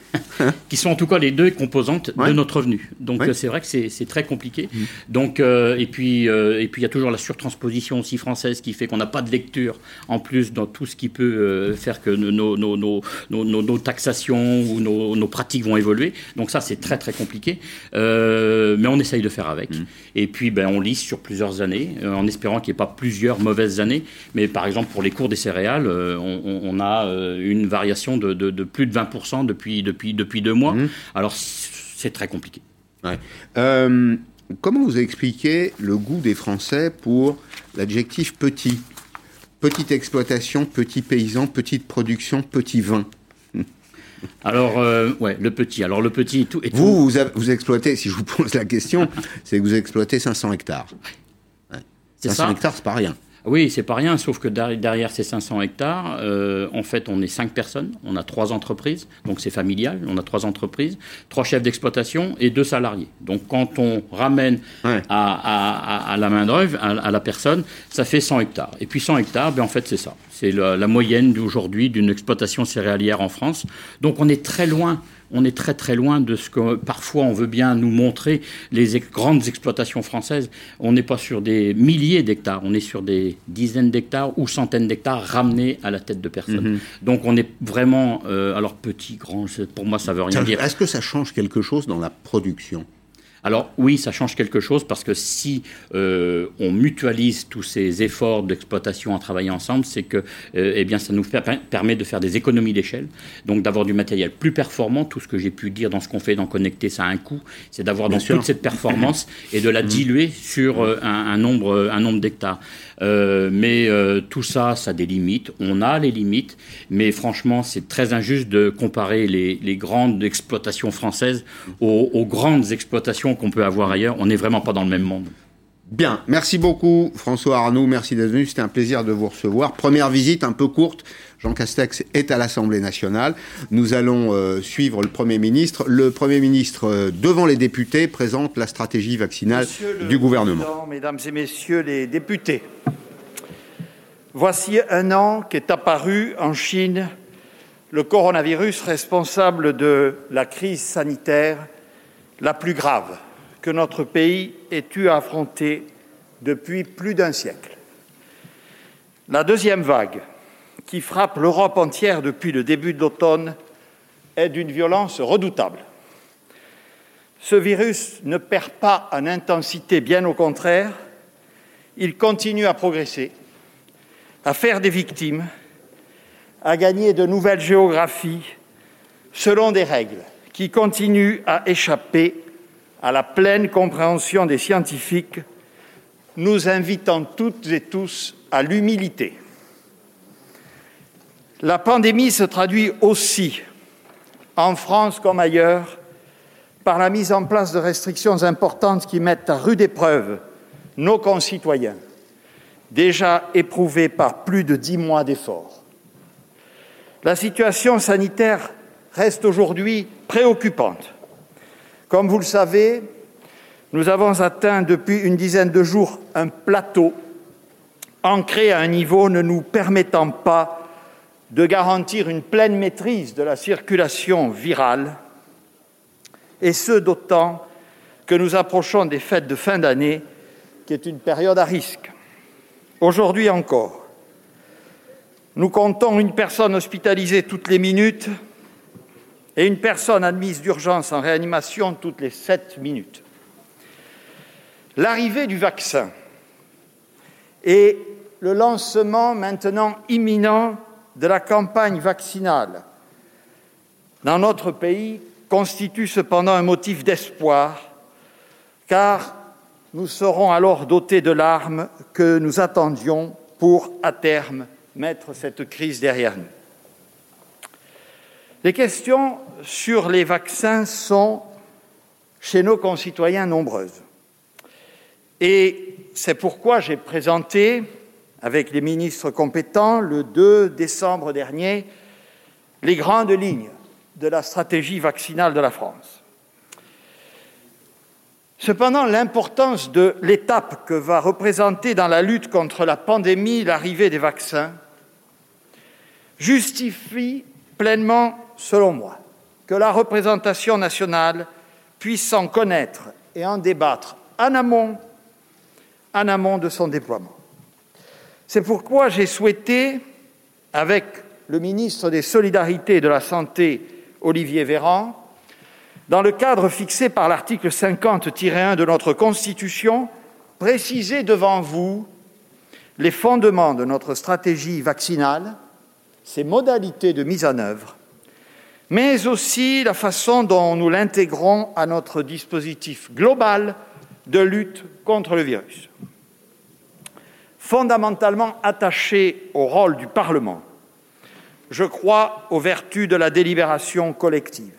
Qui sont en tout cas les deux composantes de notre revenu. Donc c'est vrai que c'est très compliqué. Donc, et puis il y a toujours la surtransposition aussi française qui fait qu'on n'a pas de lecture en plus dans tout ce qui peut faire que nos taxations ou nos pratiques vont évoluer. Donc ça, c'est très très compliqué. Mais on essaye de faire avec. Et puis on lisse sur plusieurs années en espérant qu'il n'y ait pas plusieurs mauvaises années. Mais par exemple, pour les cours des céréales, on a une variation de plus de 20% depuis 2 mois. Alors, c'est très compliqué. Ouais. Comment vous expliquez le goût des Français pour l'adjectif petit ? Petite exploitation, petit paysan, petite production, petit vin. Alors, le petit. Alors, le petit et tout. Vous exploitez, si je vous pose la question, c'est que vous exploitez 500 hectares. 500 hectares, c'est pas rien. Oui, c'est pas rien, sauf que derrière ces 500 hectares, en fait, on est 5 personnes, on a 3 entreprises, donc c'est familial, on a 3 entreprises, 3 chefs d'exploitation et 2 salariés. Donc quand on ramène à la main d'œuvre, à la personne, ça fait 100 hectares. Et puis 100 hectares, ben en fait, c'est ça. C'est la moyenne d'aujourd'hui d'une exploitation céréalière en France. Donc on est très loin. On est très très loin de ce que parfois on veut bien nous montrer les grandes exploitations françaises. On n'est pas sur des milliers d'hectares, on est sur des dizaines d'hectares ou centaines d'hectares ramenés à la tête de personnes. Mm-hmm. Donc on est vraiment... alors petit, grand, pour moi ça ne veut rien dire. Est-ce que ça change quelque chose dans la production ? Alors oui, ça change quelque chose parce que si on mutualise tous ces efforts d'exploitation à travailler ensemble, c'est que eh bien, ça nous permet de faire des économies d'échelle, donc d'avoir du matériel plus performant. Tout ce que j'ai pu dire dans ce qu'on fait, d'en connecter, ça a un coût. C'est d'avoir donc toute cette performance et de la diluer sur un nombre d'hectares. Mais tout ça, ça a des limites. On a les limites, mais franchement, c'est très injuste de comparer les grandes exploitations françaises aux grandes exploitations qu'on peut avoir ailleurs. On n'est vraiment pas dans le même monde. Bien, merci beaucoup François Arnoux, merci d'être venu, c'était un plaisir de vous recevoir. Première visite un peu courte, Jean Castex est à l'Assemblée nationale. Nous allons suivre le Premier ministre. Le Premier ministre, devant les députés, présente la stratégie vaccinale du gouvernement. Président, mesdames et messieurs les députés, voici un an qu'est apparu en Chine le coronavirus responsable de la crise sanitaire la plus grave que notre pays ait eu à affronter depuis plus d'un siècle. La deuxième vague, qui frappe l'Europe entière depuis le début de l'automne, est d'une violence redoutable. Ce virus ne perd pas en intensité, bien au contraire, il continue à progresser, à faire des victimes, à gagner de nouvelles géographies selon des règles qui continue à échapper à la pleine compréhension des scientifiques, nous invitant toutes et tous à l'humilité. La pandémie se traduit aussi, en France comme ailleurs, par la mise en place de restrictions importantes qui mettent à rude épreuve nos concitoyens, déjà éprouvés par plus de 10 mois d'efforts. La situation sanitaire reste aujourd'hui préoccupante. Comme vous le savez, nous avons atteint depuis une dizaine de jours un plateau ancré à un niveau ne nous permettant pas de garantir une pleine maîtrise de la circulation virale, et ce d'autant que nous approchons des fêtes de fin d'année, qui est une période à risque. Aujourd'hui encore, nous comptons une personne hospitalisée toutes les minutes et une personne admise d'urgence en réanimation toutes les 7 minutes. L'arrivée du vaccin et le lancement maintenant imminent de la campagne vaccinale dans notre pays constituent cependant un motif d'espoir, car nous serons alors dotés de l'arme que nous attendions pour, à terme, mettre cette crise derrière nous. Les questions sur les vaccins sont chez nos concitoyens nombreuses. Et c'est pourquoi j'ai présenté, avec les ministres compétents, le 2 décembre dernier, les grandes lignes de la stratégie vaccinale de la France. Cependant, l'importance de l'étape que va représenter dans la lutte contre la pandémie l'arrivée des vaccins justifie pleinement, selon moi, que la représentation nationale puisse en connaître et en débattre en amont de son déploiement. C'est pourquoi j'ai souhaité, avec le ministre des Solidarités et de la Santé, Olivier Véran, dans le cadre fixé par l'article 50-1 de notre Constitution, préciser devant vous les fondements de notre stratégie vaccinale, ses modalités de mise en œuvre, mais aussi la façon dont nous l'intégrons à notre dispositif global de lutte contre le virus. Fondamentalement attaché au rôle du Parlement, je crois aux vertus de la délibération collective.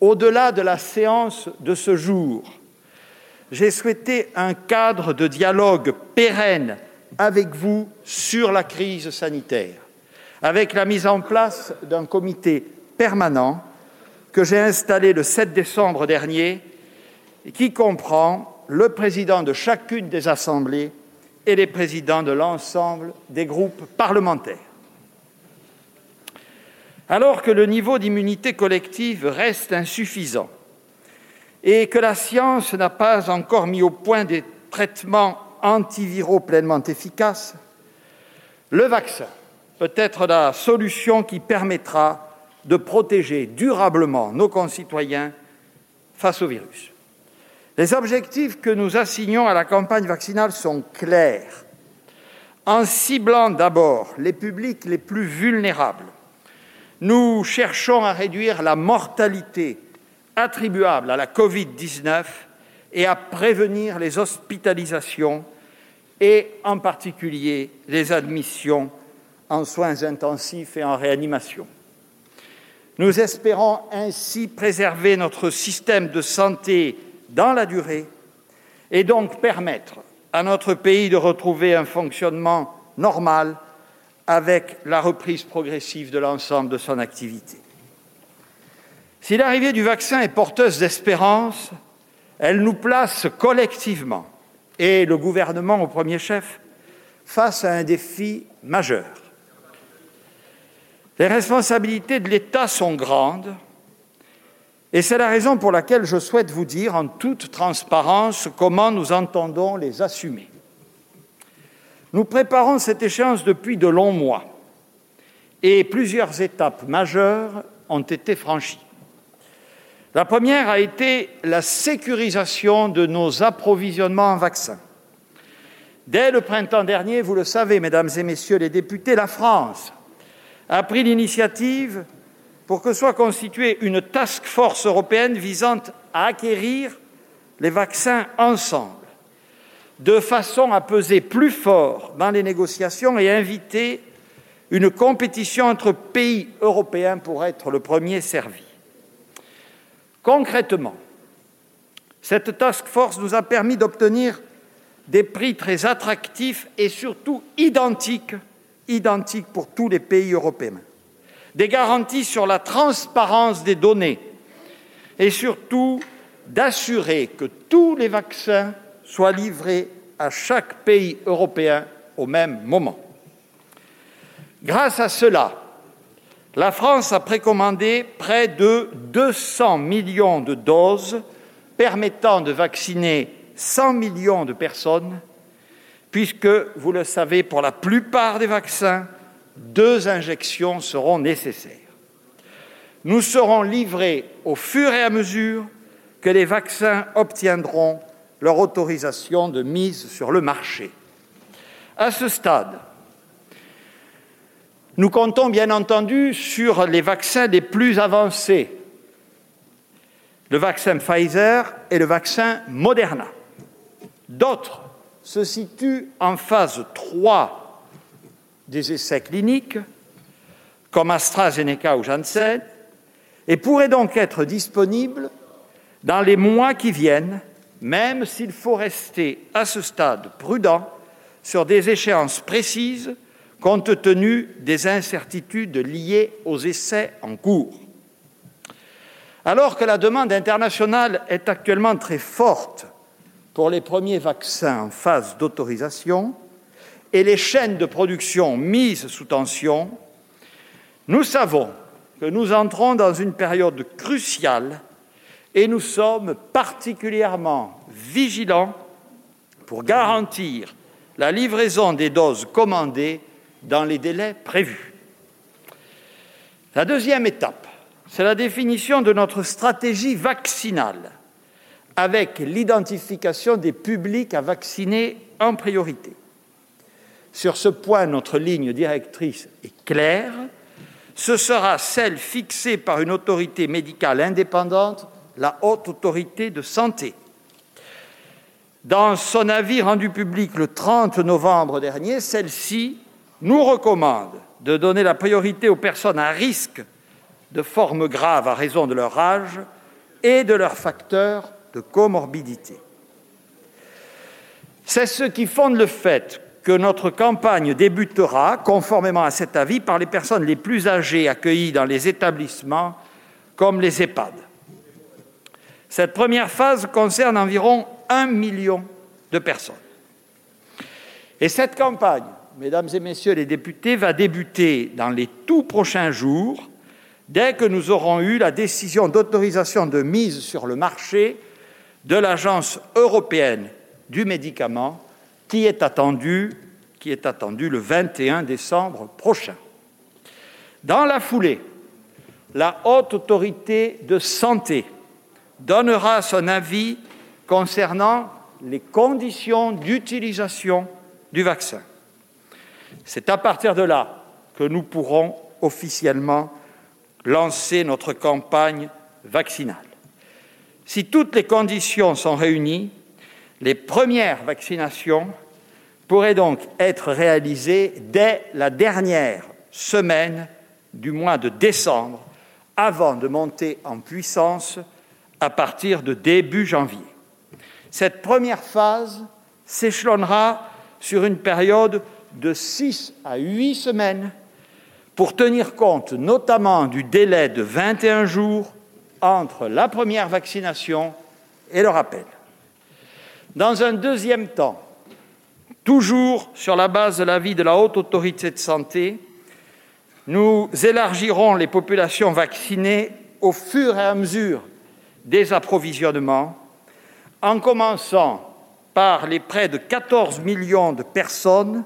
Au-delà de la séance de ce jour, j'ai souhaité un cadre de dialogue pérenne avec vous sur la crise sanitaire, avec la mise en place d'un comité permanent que j'ai installé le 7 décembre dernier et qui comprend le président de chacune des assemblées et les présidents de l'ensemble des groupes parlementaires. Alors que le niveau d'immunité collective reste insuffisant et que la science n'a pas encore mis au point des traitements antiviraux pleinement efficaces, le vaccin peut être la solution qui permettra de protéger durablement nos concitoyens face au virus. Les objectifs que nous assignons à la campagne vaccinale sont clairs. En ciblant d'abord les publics les plus vulnérables, nous cherchons à réduire la mortalité attribuable à la Covid-19 et à prévenir les hospitalisations et en particulier les admissions en soins intensifs et en réanimation. Nous espérons ainsi préserver notre système de santé dans la durée et donc permettre à notre pays de retrouver un fonctionnement normal avec la reprise progressive de l'ensemble de son activité. Si l'arrivée du vaccin est porteuse d'espérance, elle nous place collectivement, et le gouvernement au premier chef, face à un défi majeur. Les responsabilités de l'État sont grandes, et c'est la raison pour laquelle je souhaite vous dire en toute transparence comment nous entendons les assumer. Nous préparons cette échéance depuis de longs mois et plusieurs étapes majeures ont été franchies. La première a été la sécurisation de nos approvisionnements en vaccins. Dès le printemps dernier, vous le savez, mesdames et messieurs les députés, la France a pris l'initiative pour que soit constituée une task force européenne visant à acquérir les vaccins ensemble, de façon à peser plus fort dans les négociations et inviter une compétition entre pays européens pour être le premier servi. Concrètement, cette task force nous a permis d'obtenir des prix très attractifs et surtout identiques pour tous les pays européens, des garanties sur la transparence des données et surtout d'assurer que tous les vaccins soit livrés à chaque pays européen au même moment. Grâce à cela, la France a précommandé près de 200 millions de doses permettant de vacciner 100 millions de personnes, puisque, vous le savez, pour la plupart des vaccins, 2 injections seront nécessaires. Nous serons livrés au fur et à mesure que les vaccins obtiendront leur autorisation de mise sur le marché. À ce stade, nous comptons bien entendu sur les vaccins les plus avancés, le vaccin Pfizer et le vaccin Moderna. D'autres se situent en phase 3 des essais cliniques, comme AstraZeneca ou Janssen, et pourraient donc être disponibles dans les mois qui viennent, même s'il faut rester à ce stade prudent sur des échéances précises compte tenu des incertitudes liées aux essais en cours. Alors que la demande internationale est actuellement très forte pour les premiers vaccins en phase d'autorisation et les chaînes de production mises sous tension, nous savons que nous entrons dans une période cruciale et nous sommes particulièrement vigilants pour garantir la livraison des doses commandées dans les délais prévus. La deuxième étape, c'est la définition de notre stratégie vaccinale, avec l'identification des publics à vacciner en priorité. Sur ce point, notre ligne directrice est claire. Ce sera celle fixée par une autorité médicale indépendante, la Haute Autorité de Santé. Dans son avis rendu public le 30 novembre dernier, celle-ci nous recommande de donner la priorité aux personnes à risque de formes graves à raison de leur âge et de leurs facteurs de comorbidité. C'est ce qui fonde le fait que notre campagne débutera, conformément à cet avis, par les personnes les plus âgées accueillies dans les établissements comme les EHPAD. Cette première phase concerne environ 1 million de personnes. Et cette campagne, mesdames et messieurs les députés, va débuter dans les tout prochains jours, dès que nous aurons eu la décision d'autorisation de mise sur le marché de l'Agence européenne du médicament, qui est attendue le 21 décembre prochain. Dans la foulée, la Haute Autorité de Santé donnera son avis concernant les conditions d'utilisation du vaccin. C'est à partir de là que nous pourrons officiellement lancer notre campagne vaccinale. Si toutes les conditions sont réunies, les premières vaccinations pourraient donc être réalisées dès la dernière semaine du mois de décembre, avant de monter en puissance à partir de début janvier. Cette première phase s'échelonnera sur une période de 6 à 8 semaines pour tenir compte notamment du délai de 21 jours entre la première vaccination et le rappel. Dans un deuxième temps, toujours sur la base de l'avis de la Haute Autorité de Santé, nous élargirons les populations vaccinées au fur et à mesure des approvisionnements, en commençant par les près de 14 millions de personnes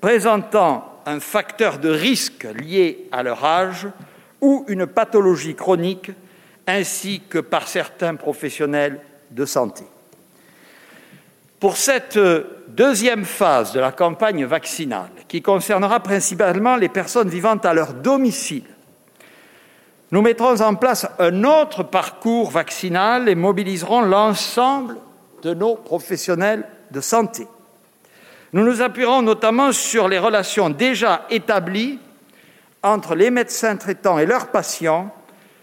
présentant un facteur de risque lié à leur âge ou une pathologie chronique, ainsi que par certains professionnels de santé. Pour cette deuxième phase de la campagne vaccinale, qui concernera principalement les personnes vivant à leur domicile, nous mettrons en place un autre parcours vaccinal et mobiliserons l'ensemble de nos professionnels de santé. Nous nous appuierons notamment sur les relations déjà établies entre les médecins traitants et leurs patients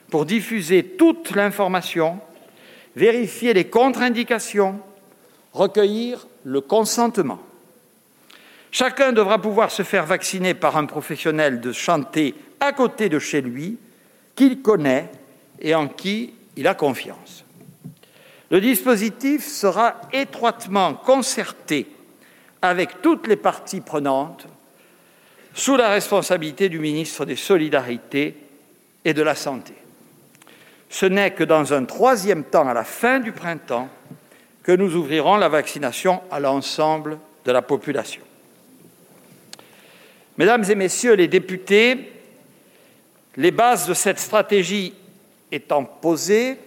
pour diffuser toute l'information, vérifier les contre-indications, recueillir le consentement. Chacun devra pouvoir se faire vacciner par un professionnel de santé à côté de chez lui, qu'il connaît et en qui il a confiance. Le dispositif sera étroitement concerté avec toutes les parties prenantes, sous la responsabilité du ministre des Solidarités et de la Santé. Ce n'est que dans un troisième temps, à la fin du printemps, que nous ouvrirons la vaccination à l'ensemble de la population. Mesdames et messieurs les députés, les bases de cette stratégie étant posées,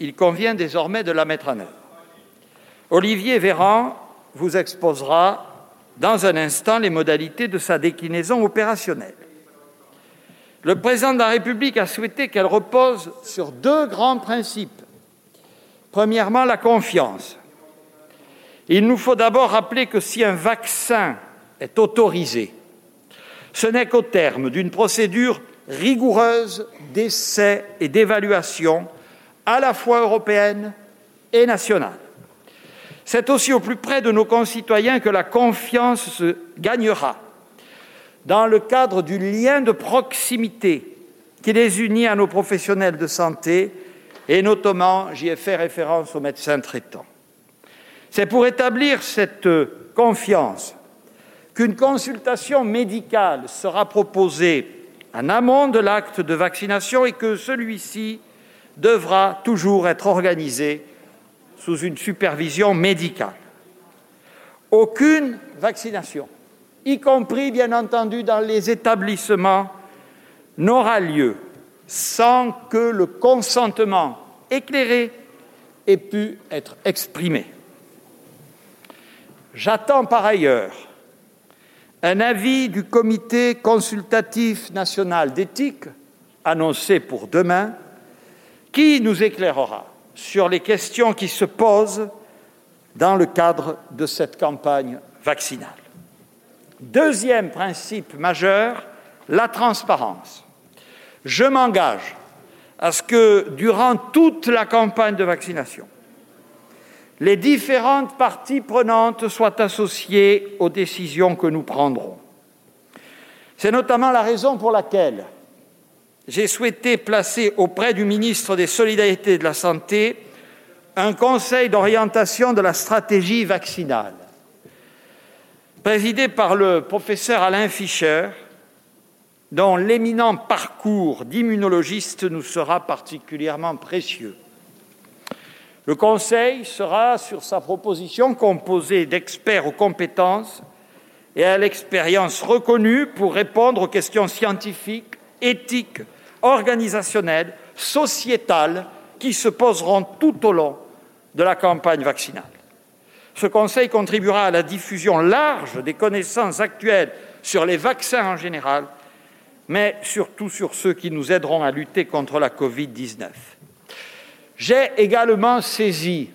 il convient désormais de la mettre en œuvre. Olivier Véran vous exposera dans un instant les modalités de sa déclinaison opérationnelle. Le président de la République a souhaité qu'elle repose sur deux grands principes. Premièrement, la confiance. Il nous faut d'abord rappeler que si un vaccin est autorisé, ce n'est qu'au terme d'une procédure rigoureuse d'essais et d'évaluation, à la fois européenne et nationale. C'est aussi au plus près de nos concitoyens que la confiance se gagnera, dans le cadre du lien de proximité qui les unit à nos professionnels de santé, et notamment, j'y ai fait référence aux médecins traitants. C'est pour établir cette confiance qu'une consultation médicale sera proposée en amont de l'acte de vaccination et que celui-ci devra toujours être organisé sous une supervision médicale. Aucune vaccination, y compris bien entendu dans les établissements, n'aura lieu sans que le consentement éclairé ait pu être exprimé. J'attends par ailleurs un avis du Comité consultatif national d'éthique, annoncé pour demain, qui nous éclairera sur les questions qui se posent dans le cadre de cette campagne vaccinale. Deuxième principe majeur, la transparence. Je m'engage à ce que, durant toute la campagne de vaccination, les différentes parties prenantes soient associées aux décisions que nous prendrons. C'est notamment la raison pour laquelle j'ai souhaité placer auprès du ministre des Solidarités et de la Santé un conseil d'orientation de la stratégie vaccinale. Présidé par le professeur Alain Fischer, dont l'éminent parcours d'immunologiste nous sera particulièrement précieux. Le Conseil sera, sur sa proposition, composé d'experts aux compétences et à l'expérience reconnue pour répondre aux questions scientifiques, éthiques, organisationnelles, sociétales qui se poseront tout au long de la campagne vaccinale. Ce Conseil contribuera à la diffusion large des connaissances actuelles sur les vaccins en général, mais surtout sur ceux qui nous aideront à lutter contre la Covid-19. J'ai également saisi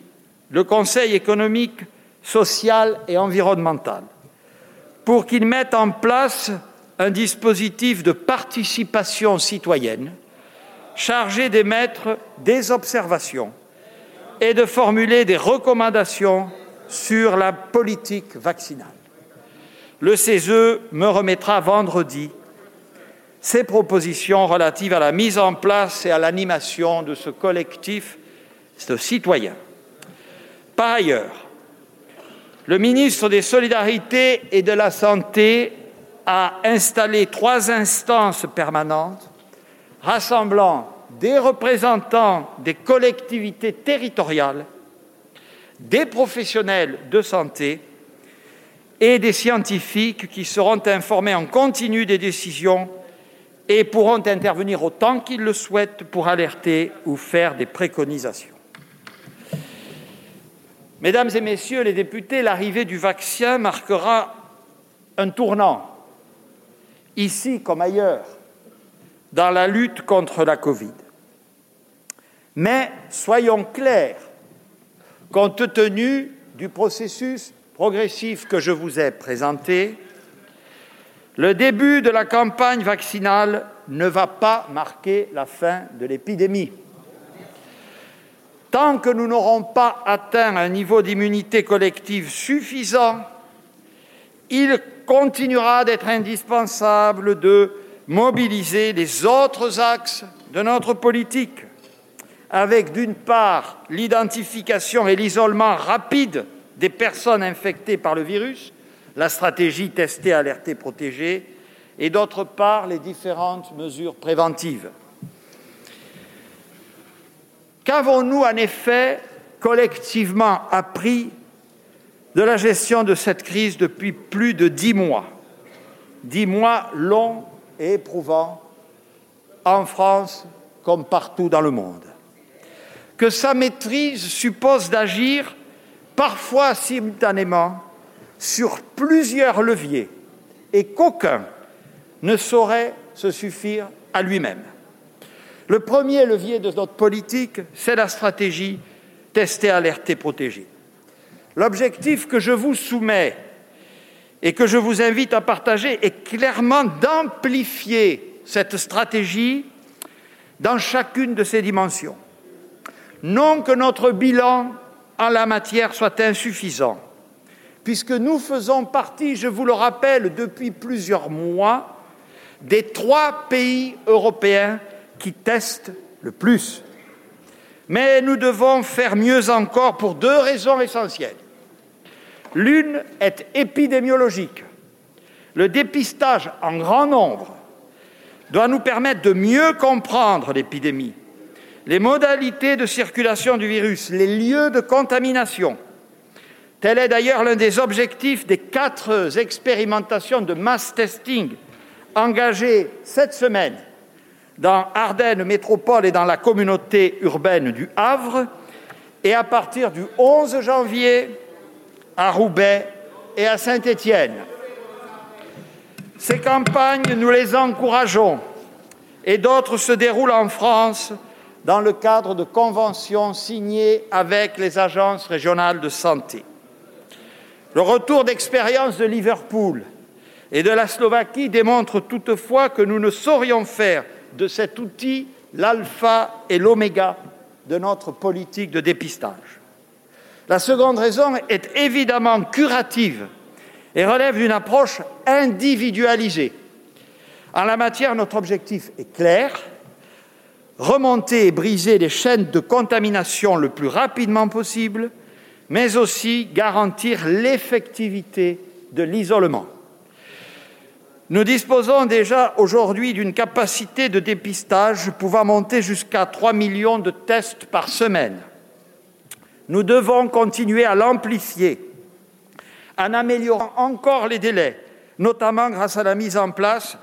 le Conseil économique, social et environnemental pour qu'il mette en place un dispositif de participation citoyenne chargé d'émettre des observations et de formuler des recommandations sur la politique vaccinale. Le CESE me remettra vendredi ces propositions relatives à la mise en place et à l'animation de ce collectif de citoyens. Par ailleurs, le ministre des Solidarités et de la Santé a installé 3 instances permanentes rassemblant des représentants des collectivités territoriales, des professionnels de santé et des scientifiques qui seront informés en continu des décisions et pourront intervenir autant qu'ils le souhaitent pour alerter ou faire des préconisations. Mesdames et messieurs les députés, l'arrivée du vaccin marquera un tournant, ici comme ailleurs, dans la lutte contre la Covid. Mais soyons clairs, compte tenu du processus progressif que je vous ai présenté, le début de la campagne vaccinale ne va pas marquer la fin de l'épidémie. Tant que nous n'aurons pas atteint un niveau d'immunité collective suffisant, il continuera d'être indispensable de mobiliser les autres axes de notre politique, avec d'une part l'identification et l'isolement rapide des personnes infectées par le virus, la stratégie tester, alerter, protéger, et d'autre part les différentes mesures préventives. Qu'avons-nous en effet collectivement appris de la gestion de cette crise depuis plus de 10 mois ? 10 mois longs et éprouvants, en France comme partout dans le monde. Que sa maîtrise suppose d'agir, parfois simultanément, sur plusieurs leviers et qu'aucun ne saurait se suffire à lui-même. Le premier levier de notre politique, c'est la stratégie tester, alerter, protéger. L'objectif que je vous soumets et que je vous invite à partager est clairement d'amplifier cette stratégie dans chacune de ses dimensions. Non que notre bilan en la matière soit insuffisant, puisque nous faisons partie, je vous le rappelle, depuis plusieurs mois, des 3 pays européens qui testent le plus. Mais nous devons faire mieux encore pour 2 raisons essentielles. L'une est épidémiologique. Le dépistage en grand nombre doit nous permettre de mieux comprendre l'épidémie, les modalités de circulation du virus, les lieux de contamination. Tel est d'ailleurs l'un des objectifs des 4 expérimentations de mass testing engagées cette semaine dans Ardennes-Métropole et dans la communauté urbaine du Havre, et à partir du 11 janvier à Roubaix et à Saint-Étienne. Ces campagnes, nous les encourageons, et d'autres se déroulent en France dans le cadre de conventions signées avec les agences régionales de santé. Le retour d'expérience de Liverpool et de la Slovaquie démontre toutefois que nous ne saurions faire de cet outil l'alpha et l'oméga de notre politique de dépistage. La seconde raison est évidemment curative et relève d'une approche individualisée. En la matière, notre objectif est clair : remonter et briser les chaînes de contamination le plus rapidement possible, mais aussi garantir l'effectivité de l'isolement. Nous disposons déjà aujourd'hui d'une capacité de dépistage pouvant monter jusqu'à 3 millions de tests par semaine. Nous devons continuer à l'amplifier en améliorant encore les délais, notamment grâce à la mise en place,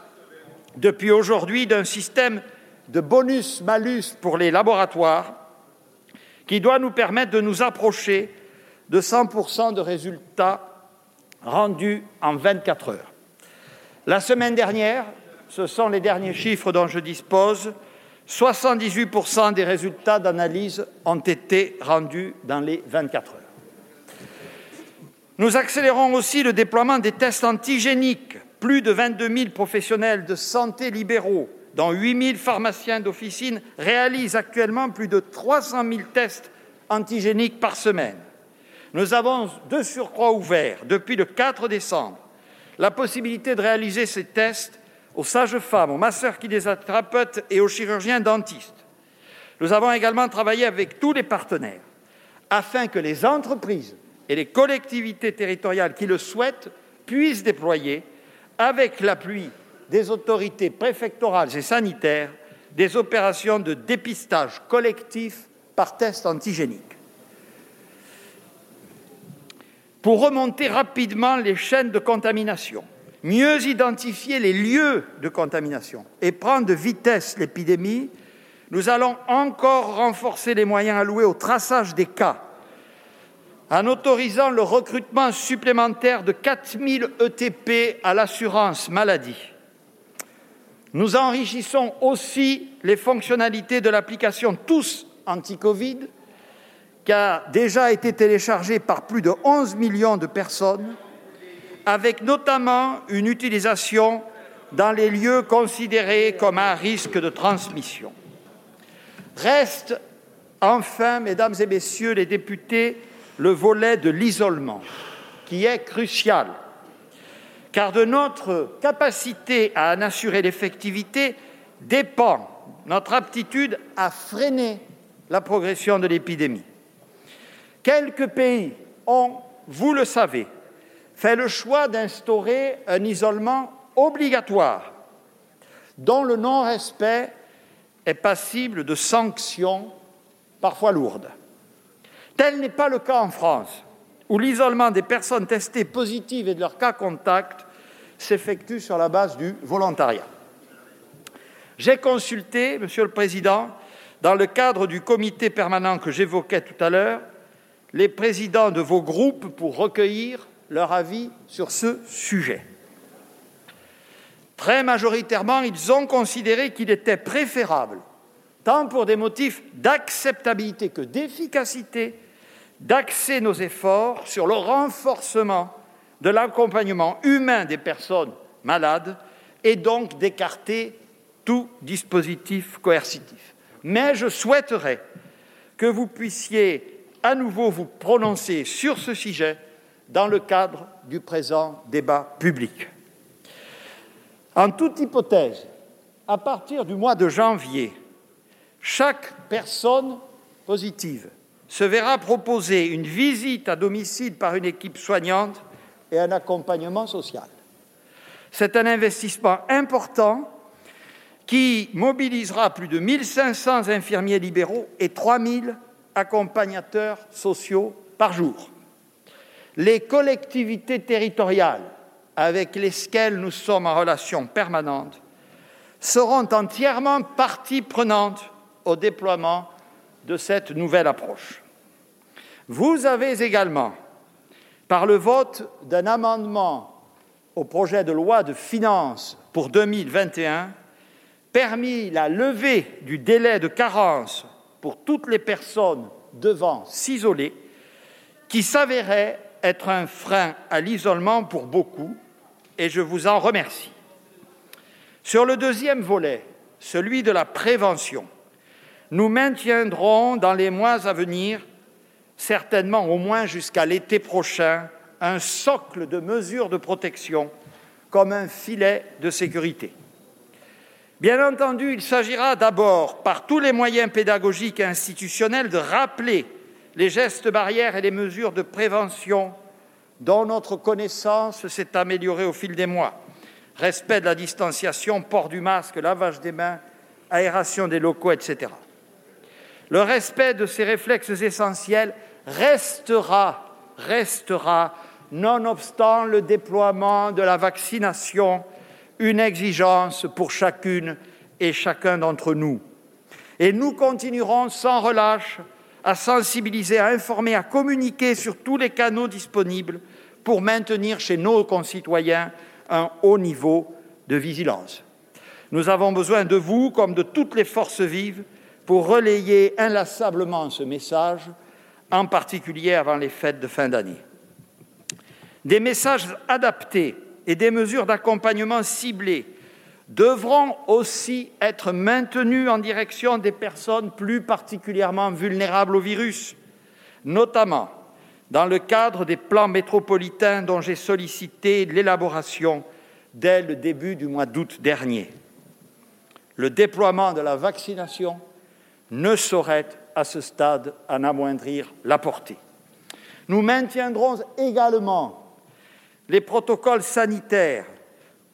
depuis aujourd'hui, d'un système de bonus-malus pour les laboratoires qui doit nous permettre de nous approcher de 100% de résultats rendus en 24 heures. La semaine dernière, ce sont les derniers chiffres dont je dispose, 78% des résultats d'analyse ont été rendus dans les 24 heures. Nous accélérons aussi le déploiement des tests antigéniques. Plus de 22 000 professionnels de santé libéraux, dont 8 000 pharmaciens d'officine, réalisent actuellement plus de 300 000 tests antigéniques par semaine. Nous avons de surcroît ouvert, depuis le 4 décembre, la possibilité de réaliser ces tests aux sages-femmes, aux masseurs-kinésithérapeutes et aux chirurgiens-dentistes. Nous avons également travaillé avec tous les partenaires afin que les entreprises et les collectivités territoriales qui le souhaitent puissent déployer, avec l'appui des autorités préfectorales et sanitaires, des opérations de dépistage collectif par test antigénique. Pour remonter rapidement les chaînes de contamination, mieux identifier les lieux de contamination et prendre de vitesse l'épidémie, nous allons encore renforcer les moyens alloués au traçage des cas en autorisant le recrutement supplémentaire de 4 000 ETP à l'assurance maladie. Nous enrichissons aussi les fonctionnalités de l'application Tous anti-Covid, qui a déjà été téléchargée par plus de 11 millions de personnes, avec notamment une utilisation dans les lieux considérés comme à risque de transmission. Reste enfin, mesdames et messieurs les députés, le volet de l'isolement, qui est crucial, car de notre capacité à en assurer l'effectivité dépend notre aptitude à freiner la progression de l'épidémie. Quelques pays ont, vous le savez, fait le choix d'instaurer un isolement obligatoire, dont le non-respect est passible de sanctions parfois lourdes. Tel n'est pas le cas en France, où l'isolement des personnes testées positives et de leurs cas contacts s'effectue sur la base du volontariat. J'ai consulté, Monsieur le Président, dans le cadre du comité permanent que j'évoquais tout à l'heure, les présidents de vos groupes pour recueillir leur avis sur ce sujet. Très majoritairement, ils ont considéré qu'il était préférable, tant pour des motifs d'acceptabilité que d'efficacité, d'axer nos efforts sur le renforcement de l'accompagnement humain des personnes malades et donc d'écarter tout dispositif coercitif. Mais je souhaiterais que vous puissiez à nouveau vous prononcer sur ce sujet dans le cadre du présent débat public. En toute hypothèse, à partir du mois de janvier, chaque personne positive se verra proposer une visite à domicile par une équipe soignante et un accompagnement social. C'est un investissement important qui mobilisera plus de 1 500 infirmiers libéraux et 3 000 accompagnateurs sociaux par jour. Les collectivités territoriales avec lesquelles nous sommes en relation permanente seront entièrement partie prenante au déploiement de cette nouvelle approche. Vous avez également, par le vote d'un amendement au projet de loi de finances pour 2021, permis la levée du délai de carence pour toutes les personnes devant s'isoler, qui s'avérait être un frein à l'isolement pour beaucoup, et je vous en remercie. Sur le deuxième volet, celui de la prévention, nous maintiendrons dans les mois à venir certainement au moins jusqu'à l'été prochain, un socle de mesures de protection comme un filet de sécurité. Bien entendu, il s'agira d'abord, par tous les moyens pédagogiques et institutionnels, de rappeler les gestes barrières et les mesures de prévention dont notre connaissance s'est améliorée au fil des mois. Respect de la distanciation, port du masque, lavage des mains, aération des locaux, etc. Le respect de ces réflexes essentiels restera, nonobstant le déploiement de la vaccination, une exigence pour chacune et chacun d'entre nous. Et nous continuerons sans relâche à sensibiliser, à informer, à communiquer sur tous les canaux disponibles pour maintenir chez nos concitoyens un haut niveau de vigilance. Nous avons besoin de vous, comme de toutes les forces vives, pour relayer inlassablement ce message, en particulier avant les fêtes de fin d'année. Des messages adaptés et des mesures d'accompagnement ciblées devront aussi être maintenues en direction des personnes plus particulièrement vulnérables au virus, notamment dans le cadre des plans métropolitains dont j'ai sollicité l'élaboration dès le début du mois d'août dernier. Le déploiement de la vaccination ne saurait, à ce stade, en amoindrir la portée. Nous maintiendrons également les protocoles sanitaires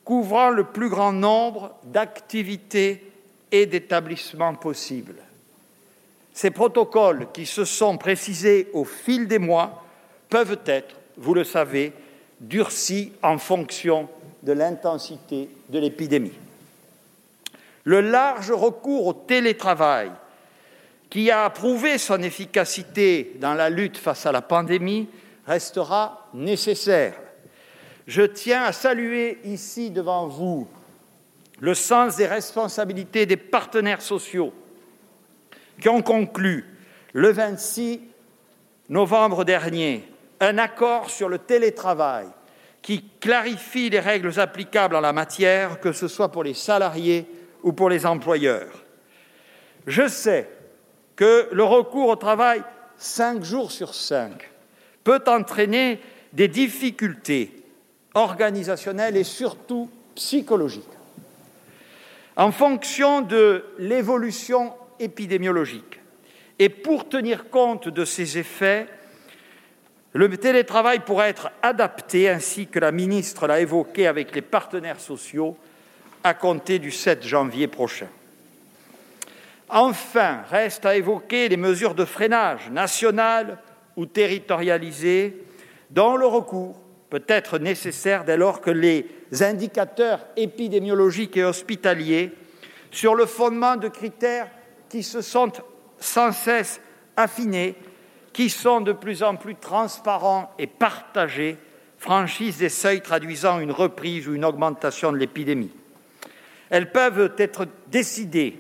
couvrant le plus grand nombre d'activités et d'établissements possibles. Ces protocoles qui se sont précisés au fil des mois peuvent être, vous le savez, durcis en fonction de l'intensité de l'épidémie. Le large recours au télétravail, qui a prouvé son efficacité dans la lutte face à la pandémie, restera nécessaire. Je tiens à saluer ici devant vous le sens des responsabilités des partenaires sociaux qui ont conclu le 26 novembre dernier un accord sur le télétravail qui clarifie les règles applicables en la matière, que ce soit pour les salariés ou pour les employeurs. Je sais que le recours au travail 5 jours sur 5 peut entraîner des difficultés organisationnelles et surtout psychologiques. En fonction de l'évolution épidémiologique et pour tenir compte de ces effets, le télétravail pourra être adapté, ainsi que la ministre l'a évoqué, avec les partenaires sociaux à compter du 7 janvier prochain. Enfin, reste à évoquer les mesures de freinage nationales ou territorialisées dont le recours peut être nécessaire dès lors que les indicateurs épidémiologiques et hospitaliers, sur le fondement de critères qui se sont sans cesse affinés, qui sont de plus en plus transparents et partagés, franchissent des seuils traduisant une reprise ou une augmentation de l'épidémie. Elles peuvent être décidées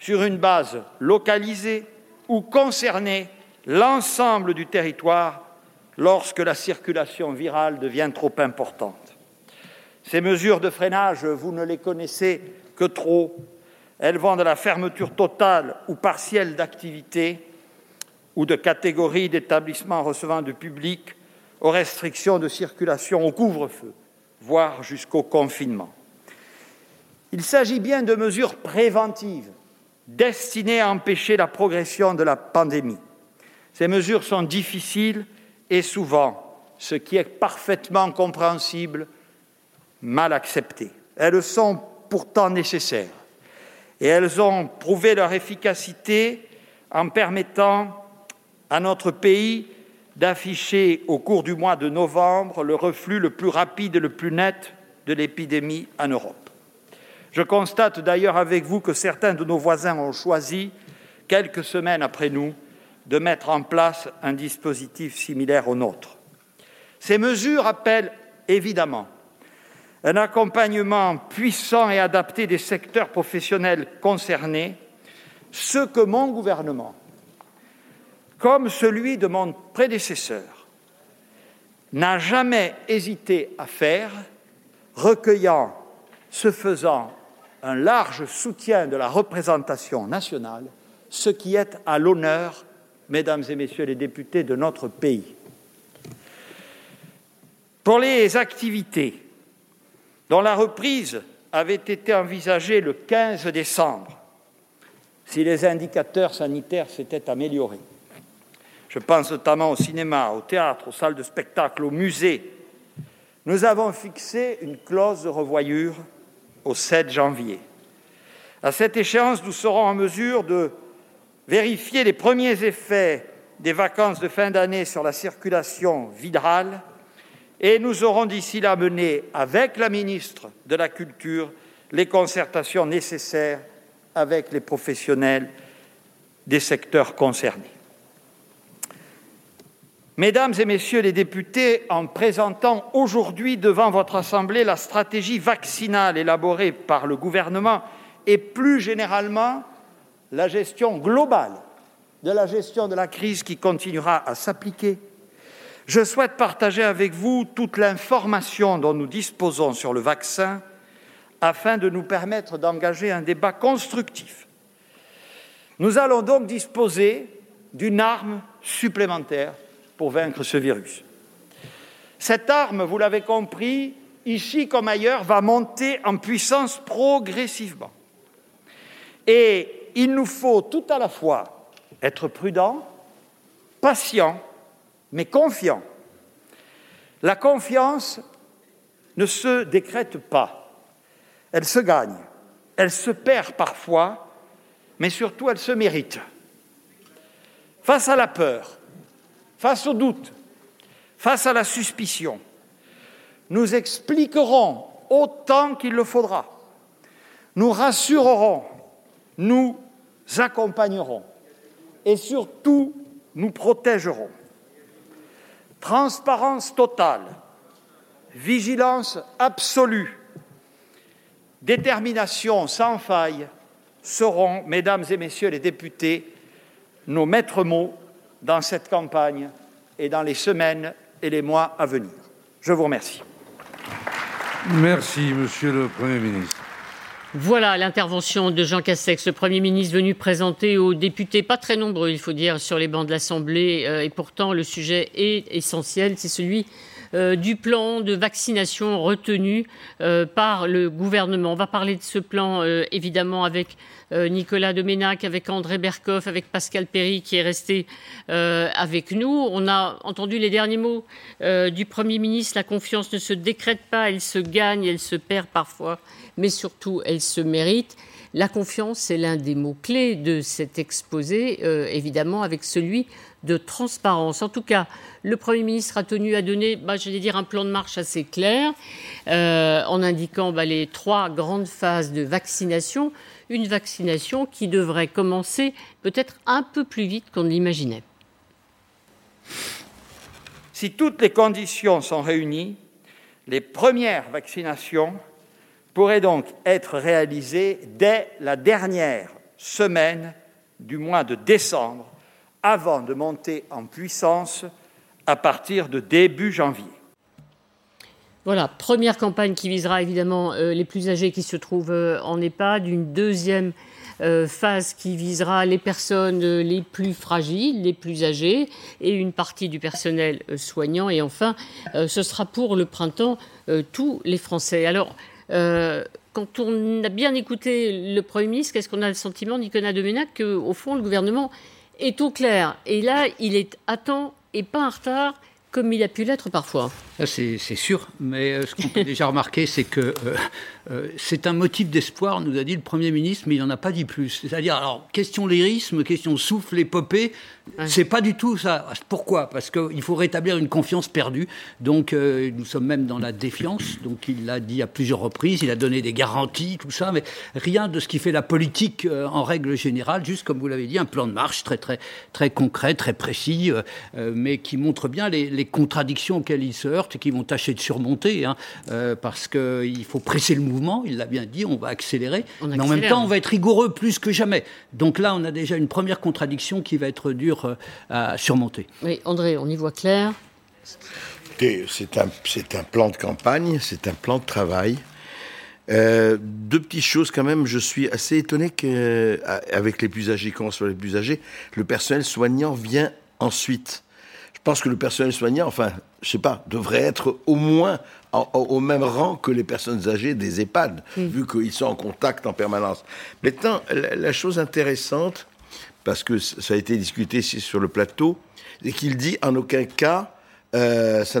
sur une base localisée ou concerner l'ensemble du territoire lorsque la circulation virale devient trop importante. Ces mesures de freinage, vous ne les connaissez que trop. Elles vont de la fermeture totale ou partielle d'activités ou de catégories d'établissements recevant du public aux restrictions de circulation, au couvre-feu, voire jusqu'au confinement. Il s'agit bien de mesures préventives destinées à empêcher la progression de la pandémie. Ces mesures sont difficiles et souvent, ce qui est parfaitement compréhensible, mal accepté. Elles sont pourtant nécessaires et elles ont prouvé leur efficacité en permettant à notre pays d'afficher au cours du mois de novembre le reflux le plus rapide et le plus net de l'épidémie en Europe. Je constate d'ailleurs avec vous que certains de nos voisins ont choisi, quelques semaines après nous, de mettre en place un dispositif similaire au nôtre. Ces mesures appellent évidemment un accompagnement puissant et adapté des secteurs professionnels concernés, ce que mon gouvernement, comme celui de mon prédécesseur, n'a jamais hésité à faire, recueillant, ce faisant, un large soutien de la représentation nationale, ce qui est à l'honneur mesdames et messieurs les députés de notre pays. Pour les activités dont la reprise avait été envisagée le 15 décembre, si les indicateurs sanitaires s'étaient améliorés, je pense notamment au cinéma, au théâtre, aux salles de spectacle, aux musées, nous avons fixé une clause de revoyure au 7 janvier. À cette échéance, nous serons en mesure de vérifier les premiers effets des vacances de fin d'année sur la circulation virale et nous aurons d'ici là mené, avec la ministre de la Culture, les concertations nécessaires avec les professionnels des secteurs concernés. Mesdames et messieurs les députés, en présentant aujourd'hui devant votre Assemblée la stratégie vaccinale élaborée par le gouvernement et plus généralement la gestion globale de la gestion de la crise qui continuera à s'appliquer, je souhaite partager avec vous toute l'information dont nous disposons sur le vaccin afin de nous permettre d'engager un débat constructif. Nous allons donc disposer d'une arme supplémentaire pour vaincre ce virus. Cette arme, vous l'avez compris, ici comme ailleurs, va monter en puissance progressivement. Et il nous faut tout à la fois être prudents, patients, mais confiants. La confiance ne se décrète pas. Elle se gagne, elle se perd parfois, mais surtout elle se mérite. Face à la peur, face au doute, face à la suspicion, nous expliquerons autant qu'il le faudra, nous rassurerons, nous accompagnerons et surtout nous protégerons. Transparence totale, vigilance absolue, détermination sans faille seront, mesdames et messieurs les députés, nos maîtres mots dans cette campagne et dans les semaines et les mois à venir. Je vous remercie. Merci, Monsieur le Premier ministre. Voilà l'intervention de Jean Castex, le Premier ministre venu présenter aux députés, pas très nombreux, il faut dire, sur les bancs de l'Assemblée. Et pourtant, le sujet est essentiel, c'est celui du plan de vaccination retenu par le gouvernement. On va parler de ce plan, évidemment, avec Nicolas Doménac, avec André Berkoff, avec Pascal Perry qui est resté avec nous. On a entendu les derniers mots du Premier ministre. La confiance ne se décrète pas, elle se gagne, elle se perd parfois, mais surtout elle se mérite. La confiance est l'un des mots-clés de cet exposé, évidemment, avec celui de transparence. En tout cas, le Premier ministre a tenu à donner, un plan de marche assez clair, en indiquant les trois grandes phases de vaccination. Une vaccination qui devrait commencer peut-être un peu plus vite qu'on ne l'imaginait. Si toutes les conditions sont réunies, les premières vaccinations pourraient donc être réalisées dès la dernière semaine du mois de décembre, avant de monter en puissance à partir de début janvier. Voilà, première campagne qui visera évidemment les plus âgés qui se trouvent en EHPAD, une deuxième phase qui visera les personnes les plus fragiles, les plus âgées et une partie du personnel soignant. Et enfin, ce sera pour le printemps tous les Français. Alors, quand on a bien écouté le Premier ministre, qu'est-ce qu'on a le sentiment, Nicolas Doménac, qu'au fond, le gouvernement est au clair. Et là, il est à temps et pas en retard, comme il a pu l'être parfois. C'est sûr, mais ce qu'on peut déjà remarquer, c'est que c'est un motif d'espoir, nous a dit le Premier ministre, mais il n'en a pas dit plus. C'est-à-dire, alors, question lyrisme, question souffle, épopée, c'est pas du tout ça. Pourquoi ? Parce qu'il faut rétablir une confiance perdue. Donc, nous sommes même dans la défiance. Donc, il l'a dit à plusieurs reprises, il a donné des garanties, tout ça, mais rien de ce qui fait la politique en règle générale. Juste, comme vous l'avez dit, un plan de marche très, très, très concret, très précis, mais qui montre bien les contradictions auxquelles il se heurte et qui vont tâcher de surmonter, parce qu'il faut presser le mouvement, il l'a bien dit, on va accélérer, mais en même temps, on va être rigoureux plus que jamais. Donc là, on a déjà une première contradiction qui va être dure à surmonter. Oui, André, on y voit clair. C'est un plan de campagne, c'est un plan de travail Deux petites choses quand même. Je suis assez étonné qu'avec les plus âgés, quand on soit les plus âgés, le personnel soignant vient ensuite. Je pense que le personnel soignant, enfin, je sais pas, devrait être au moins au même rang que les personnes âgées des EHPAD, vu qu'ils sont en contact en permanence. Maintenant, la chose intéressante, parce que ça a été discuté ici sur le plateau, c'est qu'il dit en aucun cas ça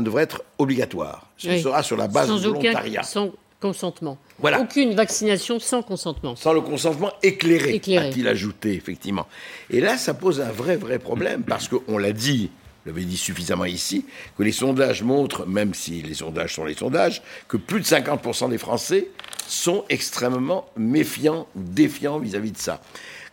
ne devrait être obligatoire. Ce sera sur la base du volontariat. Sans consentement. Voilà. Aucune vaccination sans consentement. Sans le consentement éclairé, a-t-il ajouté, effectivement. Et là, ça pose un vrai problème, parce qu'on l'a dit, vous l'avez dit suffisamment ici, que les sondages montrent, même si les sondages sont les sondages, que plus de 50% des Français sont extrêmement méfiants, défiants vis-à-vis de ça.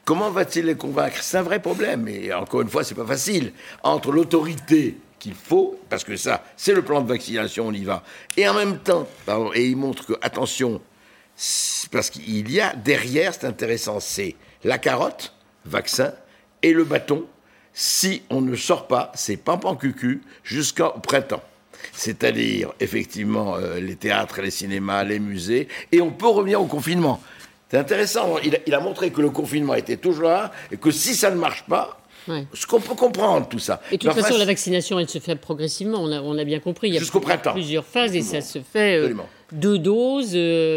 Comment va-t-il les convaincre ? C'est un vrai problème, et encore une fois, c'est pas facile. Entre l'autorité qu'il faut, parce que ça, c'est le plan de vaccination, on y va, et en même temps, et il montre que, attention, parce qu'il y a derrière, c'est intéressant, c'est la carotte, vaccin, et le bâton. Si on ne sort pas, c'est pampan-cucu jusqu'au printemps. C'est-à-dire, effectivement, les théâtres, les cinémas, les musées. Et on peut revenir au confinement. C'est intéressant. Il a montré que le confinement était toujours là et que si ça ne marche pas, ce qu'on peut comprendre, tout ça. Et de toute façon, la vaccination, elle se fait progressivement. On a bien compris. Il y a jusqu'au printemps. Plusieurs phases et ça se fait... Deux doses,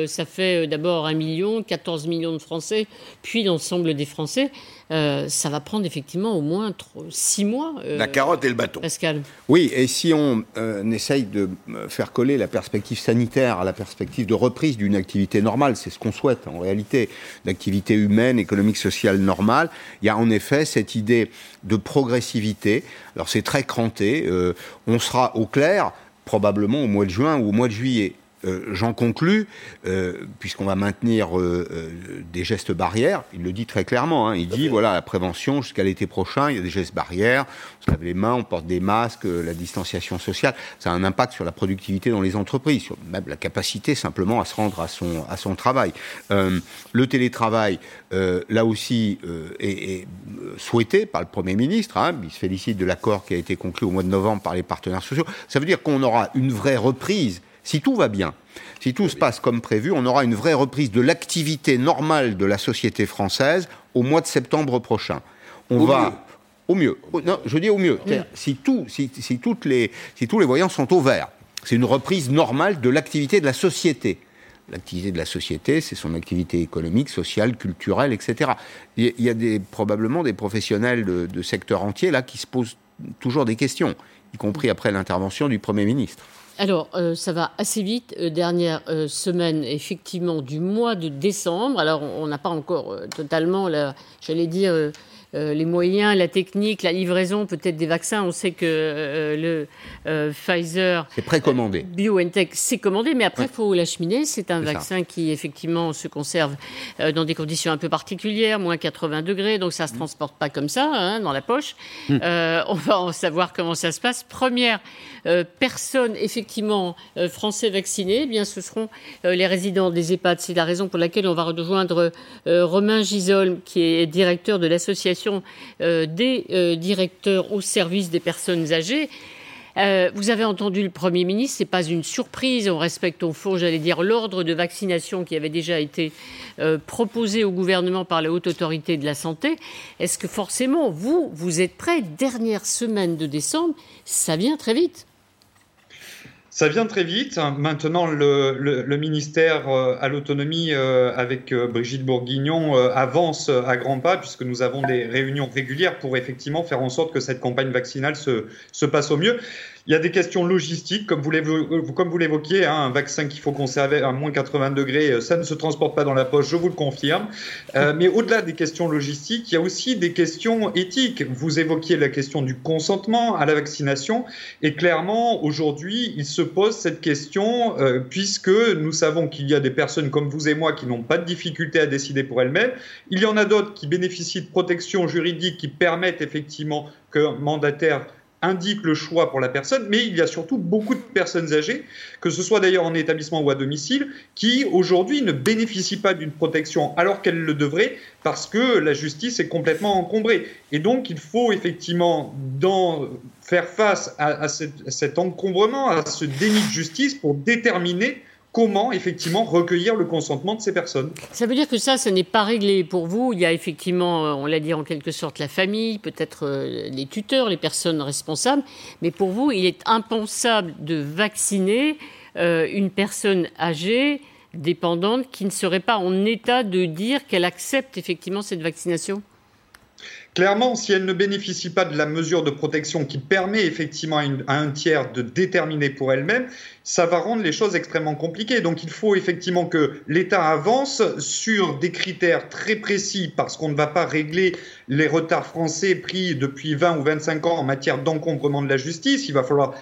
ça fait d'abord 1 million, 14 millions de Français, puis l'ensemble des Français. Ça va prendre effectivement au moins 6 mois. La carotte et le bâton. Pascal. Oui, et si on essaye de faire coller la perspective sanitaire à la perspective de reprise d'une activité normale, c'est ce qu'on souhaite en réalité, d'activité humaine, économique, sociale normale, il y a en effet cette idée de progressivité. Alors c'est très cranté, on sera au clair probablement au mois de juin ou au mois de juillet. J'en conclus, puisqu'on va maintenir des gestes barrières, il le dit très clairement, il dit, voilà, la prévention jusqu'à l'été prochain, il y a des gestes barrières, on se lave les mains, on porte des masques, la distanciation sociale, ça a un impact sur la productivité dans les entreprises, sur même la capacité simplement à se rendre à son travail. Le télétravail, là aussi, est souhaité par le Premier ministre, il se félicite de l'accord qui a été conclu au mois de novembre par les partenaires sociaux, ça veut dire qu'on aura une vraie reprise. Si tout va bien, si tout se passe comme prévu, on aura une vraie reprise de l'activité normale de la société française au mois de septembre prochain. Au mieux. Si tous les voyants sont au vert, c'est une reprise normale de l'activité de la société. L'activité de la société, c'est son activité économique, sociale, culturelle, etc. Il y a probablement des professionnels de secteurs entiers là, qui se posent toujours des questions, y compris après l'intervention du Premier ministre. Alors, ça va assez vite. Dernière semaine, effectivement, du mois de décembre. Alors, on n'a pas encore totalement, les moyens, la technique, la livraison, peut-être des vaccins. On sait que le Pfizer... C'est précommandé. BioNTech, c'est commandé, mais après, il faut l'acheminer. C'est un vaccin qui, effectivement, se conserve dans des conditions un peu particulières, moins 80 degrés, donc ça ne se transporte pas comme ça, dans la poche. On va en savoir comment ça se passe. Première personne, effectivement, français vaccinée, eh bien, ce seront les résidents des EHPAD. C'est la raison pour laquelle on va rejoindre Romain Gisolme, qui est directeur de l'association des directeurs au service des personnes âgées. Vous avez entendu le Premier ministre, ce n'est pas une surprise. On respecte au fond, l'ordre de vaccination qui avait déjà été proposé au gouvernement par la Haute Autorité de la Santé. Est-ce que forcément, vous êtes prêts ? Dernière semaine de décembre, ça vient très vite. Ça vient très vite. Maintenant, le ministère à l'autonomie avec Brigitte Bourguignon avance à grands pas puisque nous avons des réunions régulières pour effectivement faire en sorte que cette campagne vaccinale se passe au mieux. Il y a des questions logistiques, comme vous l'évoquiez, un vaccin qu'il faut conserver à moins 80 degrés, ça ne se transporte pas dans la poche, je vous le confirme. Mais au-delà des questions logistiques, il y a aussi des questions éthiques. Vous évoquiez la question du consentement à la vaccination et clairement, aujourd'hui, il se pose cette question puisque nous savons qu'il y a des personnes comme vous et moi qui n'ont pas de difficulté à décider pour elles-mêmes. Il y en a d'autres qui bénéficient de protections juridiques qui permettent effectivement qu'un mandataire indique le choix pour la personne, mais il y a surtout beaucoup de personnes âgées, que ce soit d'ailleurs en établissement ou à domicile, qui aujourd'hui ne bénéficient pas d'une protection alors qu'elles le devraient, parce que la justice est complètement encombrée. Et donc il faut effectivement faire face à cet encombrement, à ce déni de justice pour déterminer comment effectivement recueillir le consentement de ces personnes. Ça veut dire que ça n'est pas réglé pour vous. Il y a effectivement, on l'a dit en quelque sorte, la famille, peut-être les tuteurs, les personnes responsables. Mais pour vous, il est impensable de vacciner une personne âgée, dépendante, qui ne serait pas en état de dire qu'elle accepte effectivement cette vaccination. Clairement, si elle ne bénéficie pas de la mesure de protection qui permet effectivement à un tiers de déterminer pour elle-même, ça va rendre les choses extrêmement compliquées. Donc il faut effectivement que l'État avance sur des critères très précis, parce qu'on ne va pas régler les retards français pris depuis 20 ou 25 ans en matière d'encombrement de la justice. Il va falloir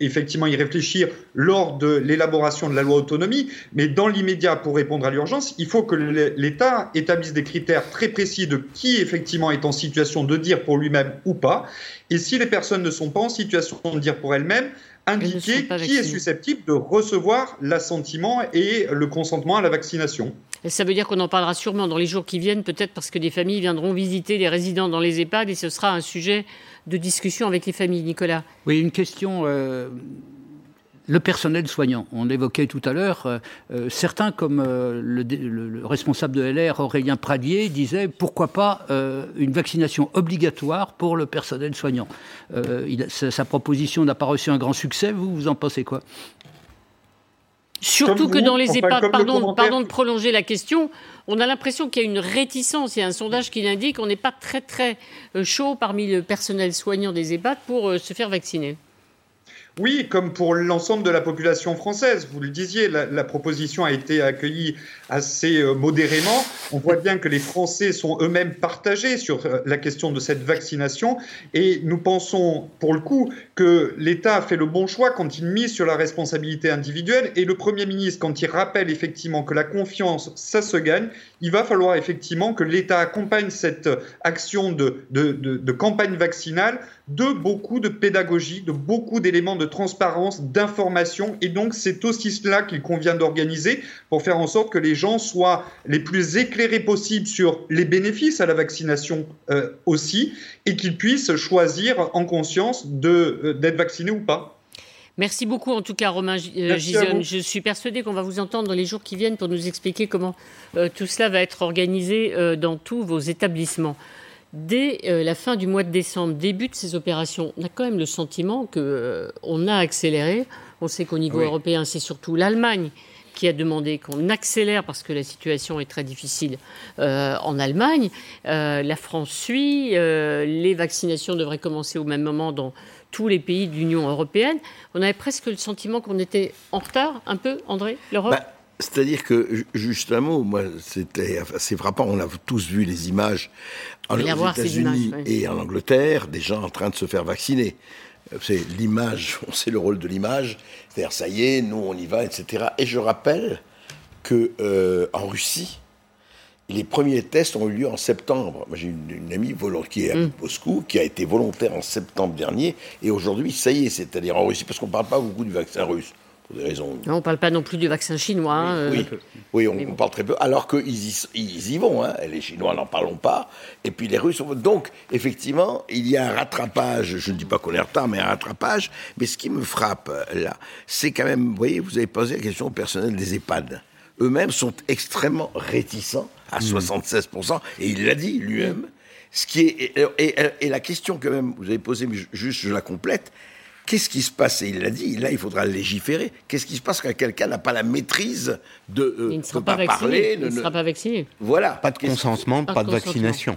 effectivement y réfléchir lors de l'élaboration de la loi autonomie. Mais dans l'immédiat, pour répondre à l'urgence, il faut que l'État établisse des critères très précis de qui effectivement est en situation de dire pour lui-même ou pas. Et si les personnes ne sont pas en situation de dire pour elles-mêmes, indiquer qui est susceptible de recevoir l'assentiment et le consentement à la vaccination. Et ça veut dire qu'on en parlera sûrement dans les jours qui viennent, peut-être parce que des familles viendront visiter les résidents dans les EHPAD, et ce sera un sujet de discussion avec les familles. Nicolas. Oui, une question... Le personnel soignant, on l'évoquait tout à l'heure, certains comme le responsable de LR, Aurélien Pradier, disaient « pourquoi pas une vaccination obligatoire pour le personnel soignant Sa proposition n'a pas reçu un grand succès, vous en pensez quoi ? Surtout vous, que dans les EHPAD, pardon de prolonger la question, on a l'impression qu'il y a une réticence. Il y a un sondage qui l'indique, on n'est pas très très chaud parmi le personnel soignant des EHPAD pour se faire vacciner. Oui, comme pour l'ensemble de la population française. Vous le disiez, la proposition a été accueillie assez modérément. On voit bien que les Français sont eux-mêmes partagés sur la question de cette vaccination. Et nous pensons, pour le coup, que l'État a fait le bon choix quand il mise sur la responsabilité individuelle. Et le Premier ministre, quand il rappelle effectivement que la confiance, ça se gagne, il va falloir effectivement que l'État accompagne cette action de campagne vaccinale de beaucoup de pédagogie, de beaucoup d'éléments de transparence, d'information. Et donc, c'est aussi cela qu'il convient d'organiser pour faire en sorte que les gens soient les plus éclairés possibles sur les bénéfices à la vaccination aussi, et qu'ils puissent choisir en conscience d'être vaccinés ou pas. Merci beaucoup, en tout cas, Romain Gisolme. Je suis persuadée qu'on va vous entendre dans les jours qui viennent pour nous expliquer comment tout cela va être organisé dans tous vos établissements. Dès la fin du mois de décembre, début de ces opérations, on a quand même le sentiment qu'on a accéléré. On sait qu'au niveau européen, c'est surtout l'Allemagne qui a demandé qu'on accélère parce que la situation est très difficile en Allemagne. La France suit. Les vaccinations devraient commencer au même moment dans tous les pays de l'Union européenne. On avait presque le sentiment qu'on était en retard, un peu, André, l'Europe c'est-à-dire que, juste un mot, moi, c'était assez frappant. On a tous vu les images aux États-Unis et en Angleterre, des gens en train de se faire vacciner. C'est l'image, on sait le rôle de l'image. C'est-à-dire, ça y est, nous, on y va, etc. Et je rappelle que en Russie, les premiers tests ont eu lieu en septembre. Moi, j'ai une amie qui est à Moscou, qui a été volontaire en septembre dernier. Et aujourd'hui, ça y est, c'est-à-dire en Russie, parce qu'on ne parle pas beaucoup du vaccin russe. Des raisons. Non, on ne parle pas non plus du vaccin chinois. On parle très peu, alors qu'ils y vont. Les Chinois, n'en parlons pas. Et puis les Russes... Donc, effectivement, il y a un rattrapage. Je ne dis pas qu'on est en retard, mais un rattrapage. Mais ce qui me frappe, là, c'est quand même... Vous voyez, vous avez posé la question au personnel des EHPAD. Eux-mêmes sont extrêmement réticents, à 76%. Et il l'a dit, lui-même. Ce qui est... Et la question, quand même, vous avez posée, mais juste, je la complète... Qu'est-ce qui se passe ? Et il l'a dit, là, il faudra légiférer. Qu'est-ce qui se passe quand quelqu'un n'a pas la maîtrise de il ne sera pas parler Il ne sera pas vacciné. Voilà. Pas de consentement, pas de vaccination.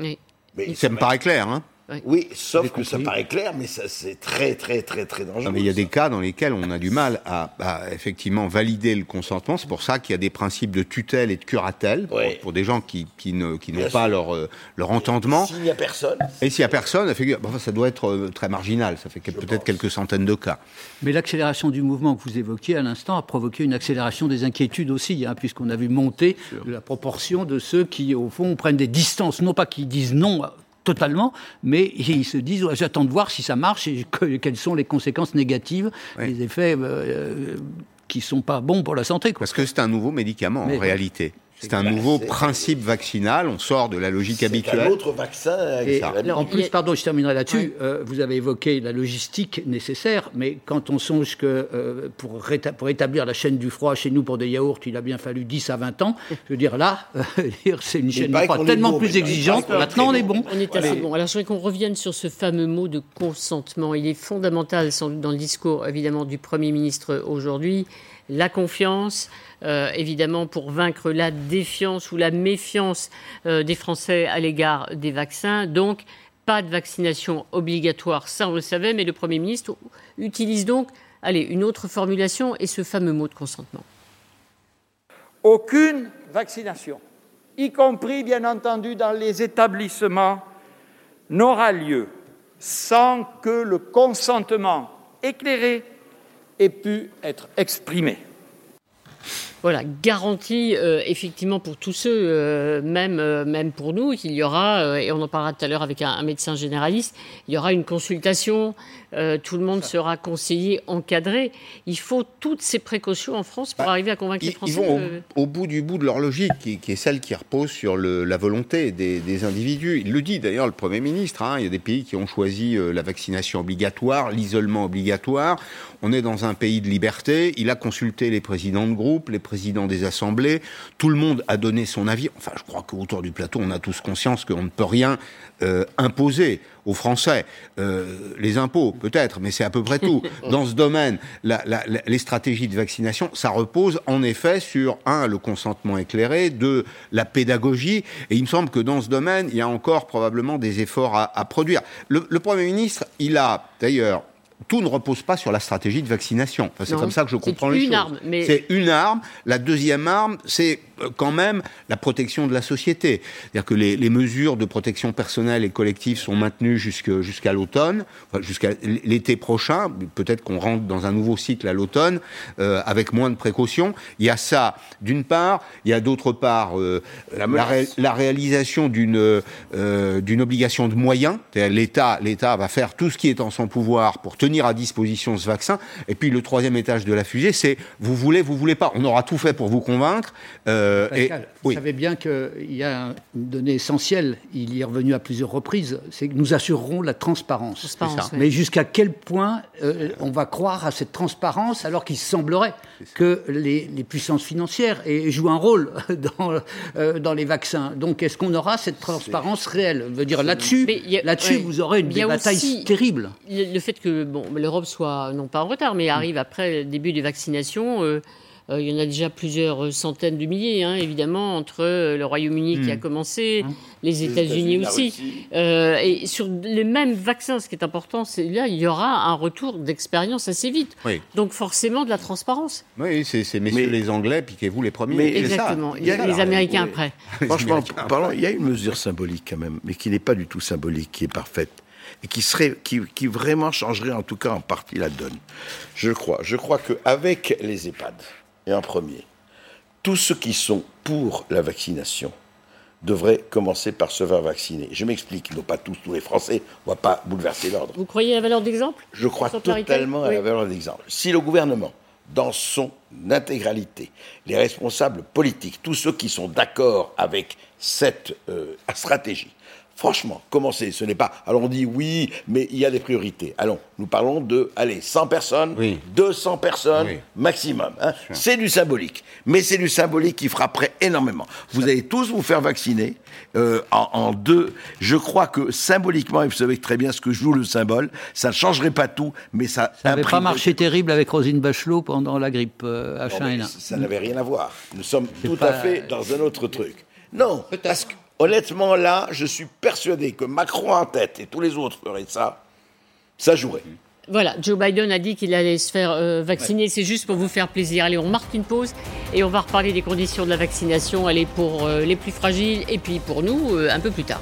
Oui. Mais ça me paraît clair, Oui, sauf que ça paraît clair, mais ça, c'est très, très, très, très dangereux. Non, mais il y a des cas dans lesquels on a du mal à effectivement valider le consentement. C'est pour ça qu'il y a des principes de tutelle et de curatelle pour des gens qui n'ont pas leur entendement. S'il n'y a personne. Et s'il n'y a personne, ça doit être très marginal. Ça fait peut-être quelques centaines de cas. Mais l'accélération du mouvement que vous évoquiez à l'instant a provoqué une accélération des inquiétudes aussi, puisqu'on a vu monter la proportion de ceux qui, au fond, prennent des distances. Non pas qu'ils disent non... totalement, mais ils se disent « j'attends de voir si ça marche et quelles sont les conséquences négatives, les effets qui ne sont pas bons pour la santé ». Parce que c'est un nouveau médicament en réalité. C'est un nouveau principe vaccinal, on sort de la logique habituelle. C'est un autre vaccin. Et en plus, pardon, je terminerai là-dessus, vous avez évoqué la logistique nécessaire, mais quand on songe que pour établir la chaîne du froid chez nous pour des yaourts, il a bien fallu 10 à 20 ans, je veux dire là, c'est une chaîne du froid tellement plus exigeante, maintenant on est bon. On est assez bon. Alors je voudrais qu'on revienne sur ce fameux mot de consentement. Il est fondamental sans doute dans le discours évidemment du Premier ministre aujourd'hui. La confiance, évidemment, pour vaincre la défiance ou la méfiance des Français à l'égard des vaccins. Donc, pas de vaccination obligatoire, ça on le savait, mais le Premier ministre utilise donc, une autre formulation et ce fameux mot de consentement. Aucune vaccination, y compris, bien entendu, dans les établissements, n'aura lieu sans que le consentement éclairé ait pu être exprimé. Voilà, garantie effectivement pour tous ceux, même pour nous, qu'il y aura, et on en parlera tout à l'heure avec un médecin généraliste, il y aura une consultation, tout le monde sera conseillé, encadré. Il faut toutes ces précautions en France pour arriver à convaincre les Français. Ils vont au bout de leur logique, qui est celle qui repose sur la volonté des individus. Il le dit d'ailleurs le Premier ministre, il y a des pays qui ont choisi la vaccination obligatoire, l'isolement obligatoire. On est dans un pays de liberté, il a consulté les présidents de groupe, les président des assemblées, tout le monde a donné son avis. Enfin, je crois qu'autour du plateau, on a tous conscience qu'on ne peut rien imposer aux Français. Les impôts, peut-être, mais c'est à peu près tout. Dans ce domaine, les stratégies de vaccination, ça repose en effet sur, le consentement éclairé, deux, la pédagogie, et il me semble que dans ce domaine, il y a encore probablement des efforts à produire. Le Premier ministre, il a d'ailleurs... Tout ne repose pas sur la stratégie de vaccination. Enfin, c'est comme ça que je comprends les choses. C'est une arme. La deuxième arme, c'est quand même la protection de la société. C'est-à-dire que les mesures de protection personnelle et collective sont maintenues jusqu'à l'automne, jusqu'à l'été prochain. Peut-être qu'on rentre dans un nouveau cycle à l'automne avec moins de précautions. Il y a ça, d'une part. Il y a d'autre part la réalisation d'une obligation de moyens. C'est-à-dire l'État va faire tout ce qui est en son pouvoir pour tenir à disposition ce vaccin. Et puis le troisième étage de la fusée, c'est vous voulez pas. On aura tout fait pour vous convaincre. Pascal, vous savez bien qu'il y a une donnée essentielle, il y est revenu à plusieurs reprises, c'est que nous assurerons la transparence. Oui. Mais jusqu'à quel point on va croire à cette transparence alors qu'il semblerait que les puissances financières jouent un rôle dans les vaccins. Donc est-ce qu'on aura cette transparence réelle ? Je veux dire, là-dessus vous aurez une bataille terrible. Le fait que l'Europe soit, non pas en retard, mais arrive après le début des vaccinations... il y en a déjà plusieurs centaines de milliers, évidemment, entre le Royaume-Uni qui a commencé, les États-Unis aussi. Et sur les mêmes vaccins, ce qui est important, c'est là il y aura un retour d'expérience assez vite. Oui. Donc forcément de la transparence. Oui, c'est messieurs les Anglais, piquez-vous les premiers. Exactement, les Américains après. Franchement, parlons, il y a une mesure symbolique quand même, mais qui n'est pas du tout symbolique, qui est parfaite. Et qui vraiment changerait en tout cas en partie la donne. Je crois qu'avec les EHPAD, et en premier, tous ceux qui sont pour la vaccination devraient commencer par se faire vacciner. Je m'explique, non pas tous les Français, on ne va pas bouleverser l'ordre. Vous croyez à la valeur d'exemple ? Je crois totalement à la valeur d'exemple. Si le gouvernement, dans son intégralité, les responsables politiques, tous ceux qui sont d'accord avec cette stratégie, franchement, commencez, ce n'est pas... Alors on dit oui, mais il y a des priorités. Allons, nous parlons de, 100 personnes, 200 personnes maximum. C'est du symbolique, mais c'est du symbolique qui frapperait énormément. Vous allez tous vous faire vacciner en deux. Je crois que symboliquement, et vous savez très bien ce que joue le symbole, ça ne changerait pas tout, mais ça... Ça n'avait pas marché terrible avec Roselyne Bachelot pendant la grippe H1N1. Ça n'avait rien à voir. Nous sommes à fait dans un autre truc. Non, parce que... Honnêtement, là, je suis persuadé que Macron en tête et tous les autres feraient ça jouerait. Voilà, Joe Biden a dit qu'il allait se faire vacciner. Ouais. C'est juste pour vous faire plaisir. Allez, on marque une pause et on va reparler des conditions de la vaccination. Pour les plus fragiles et puis pour nous, un peu plus tard.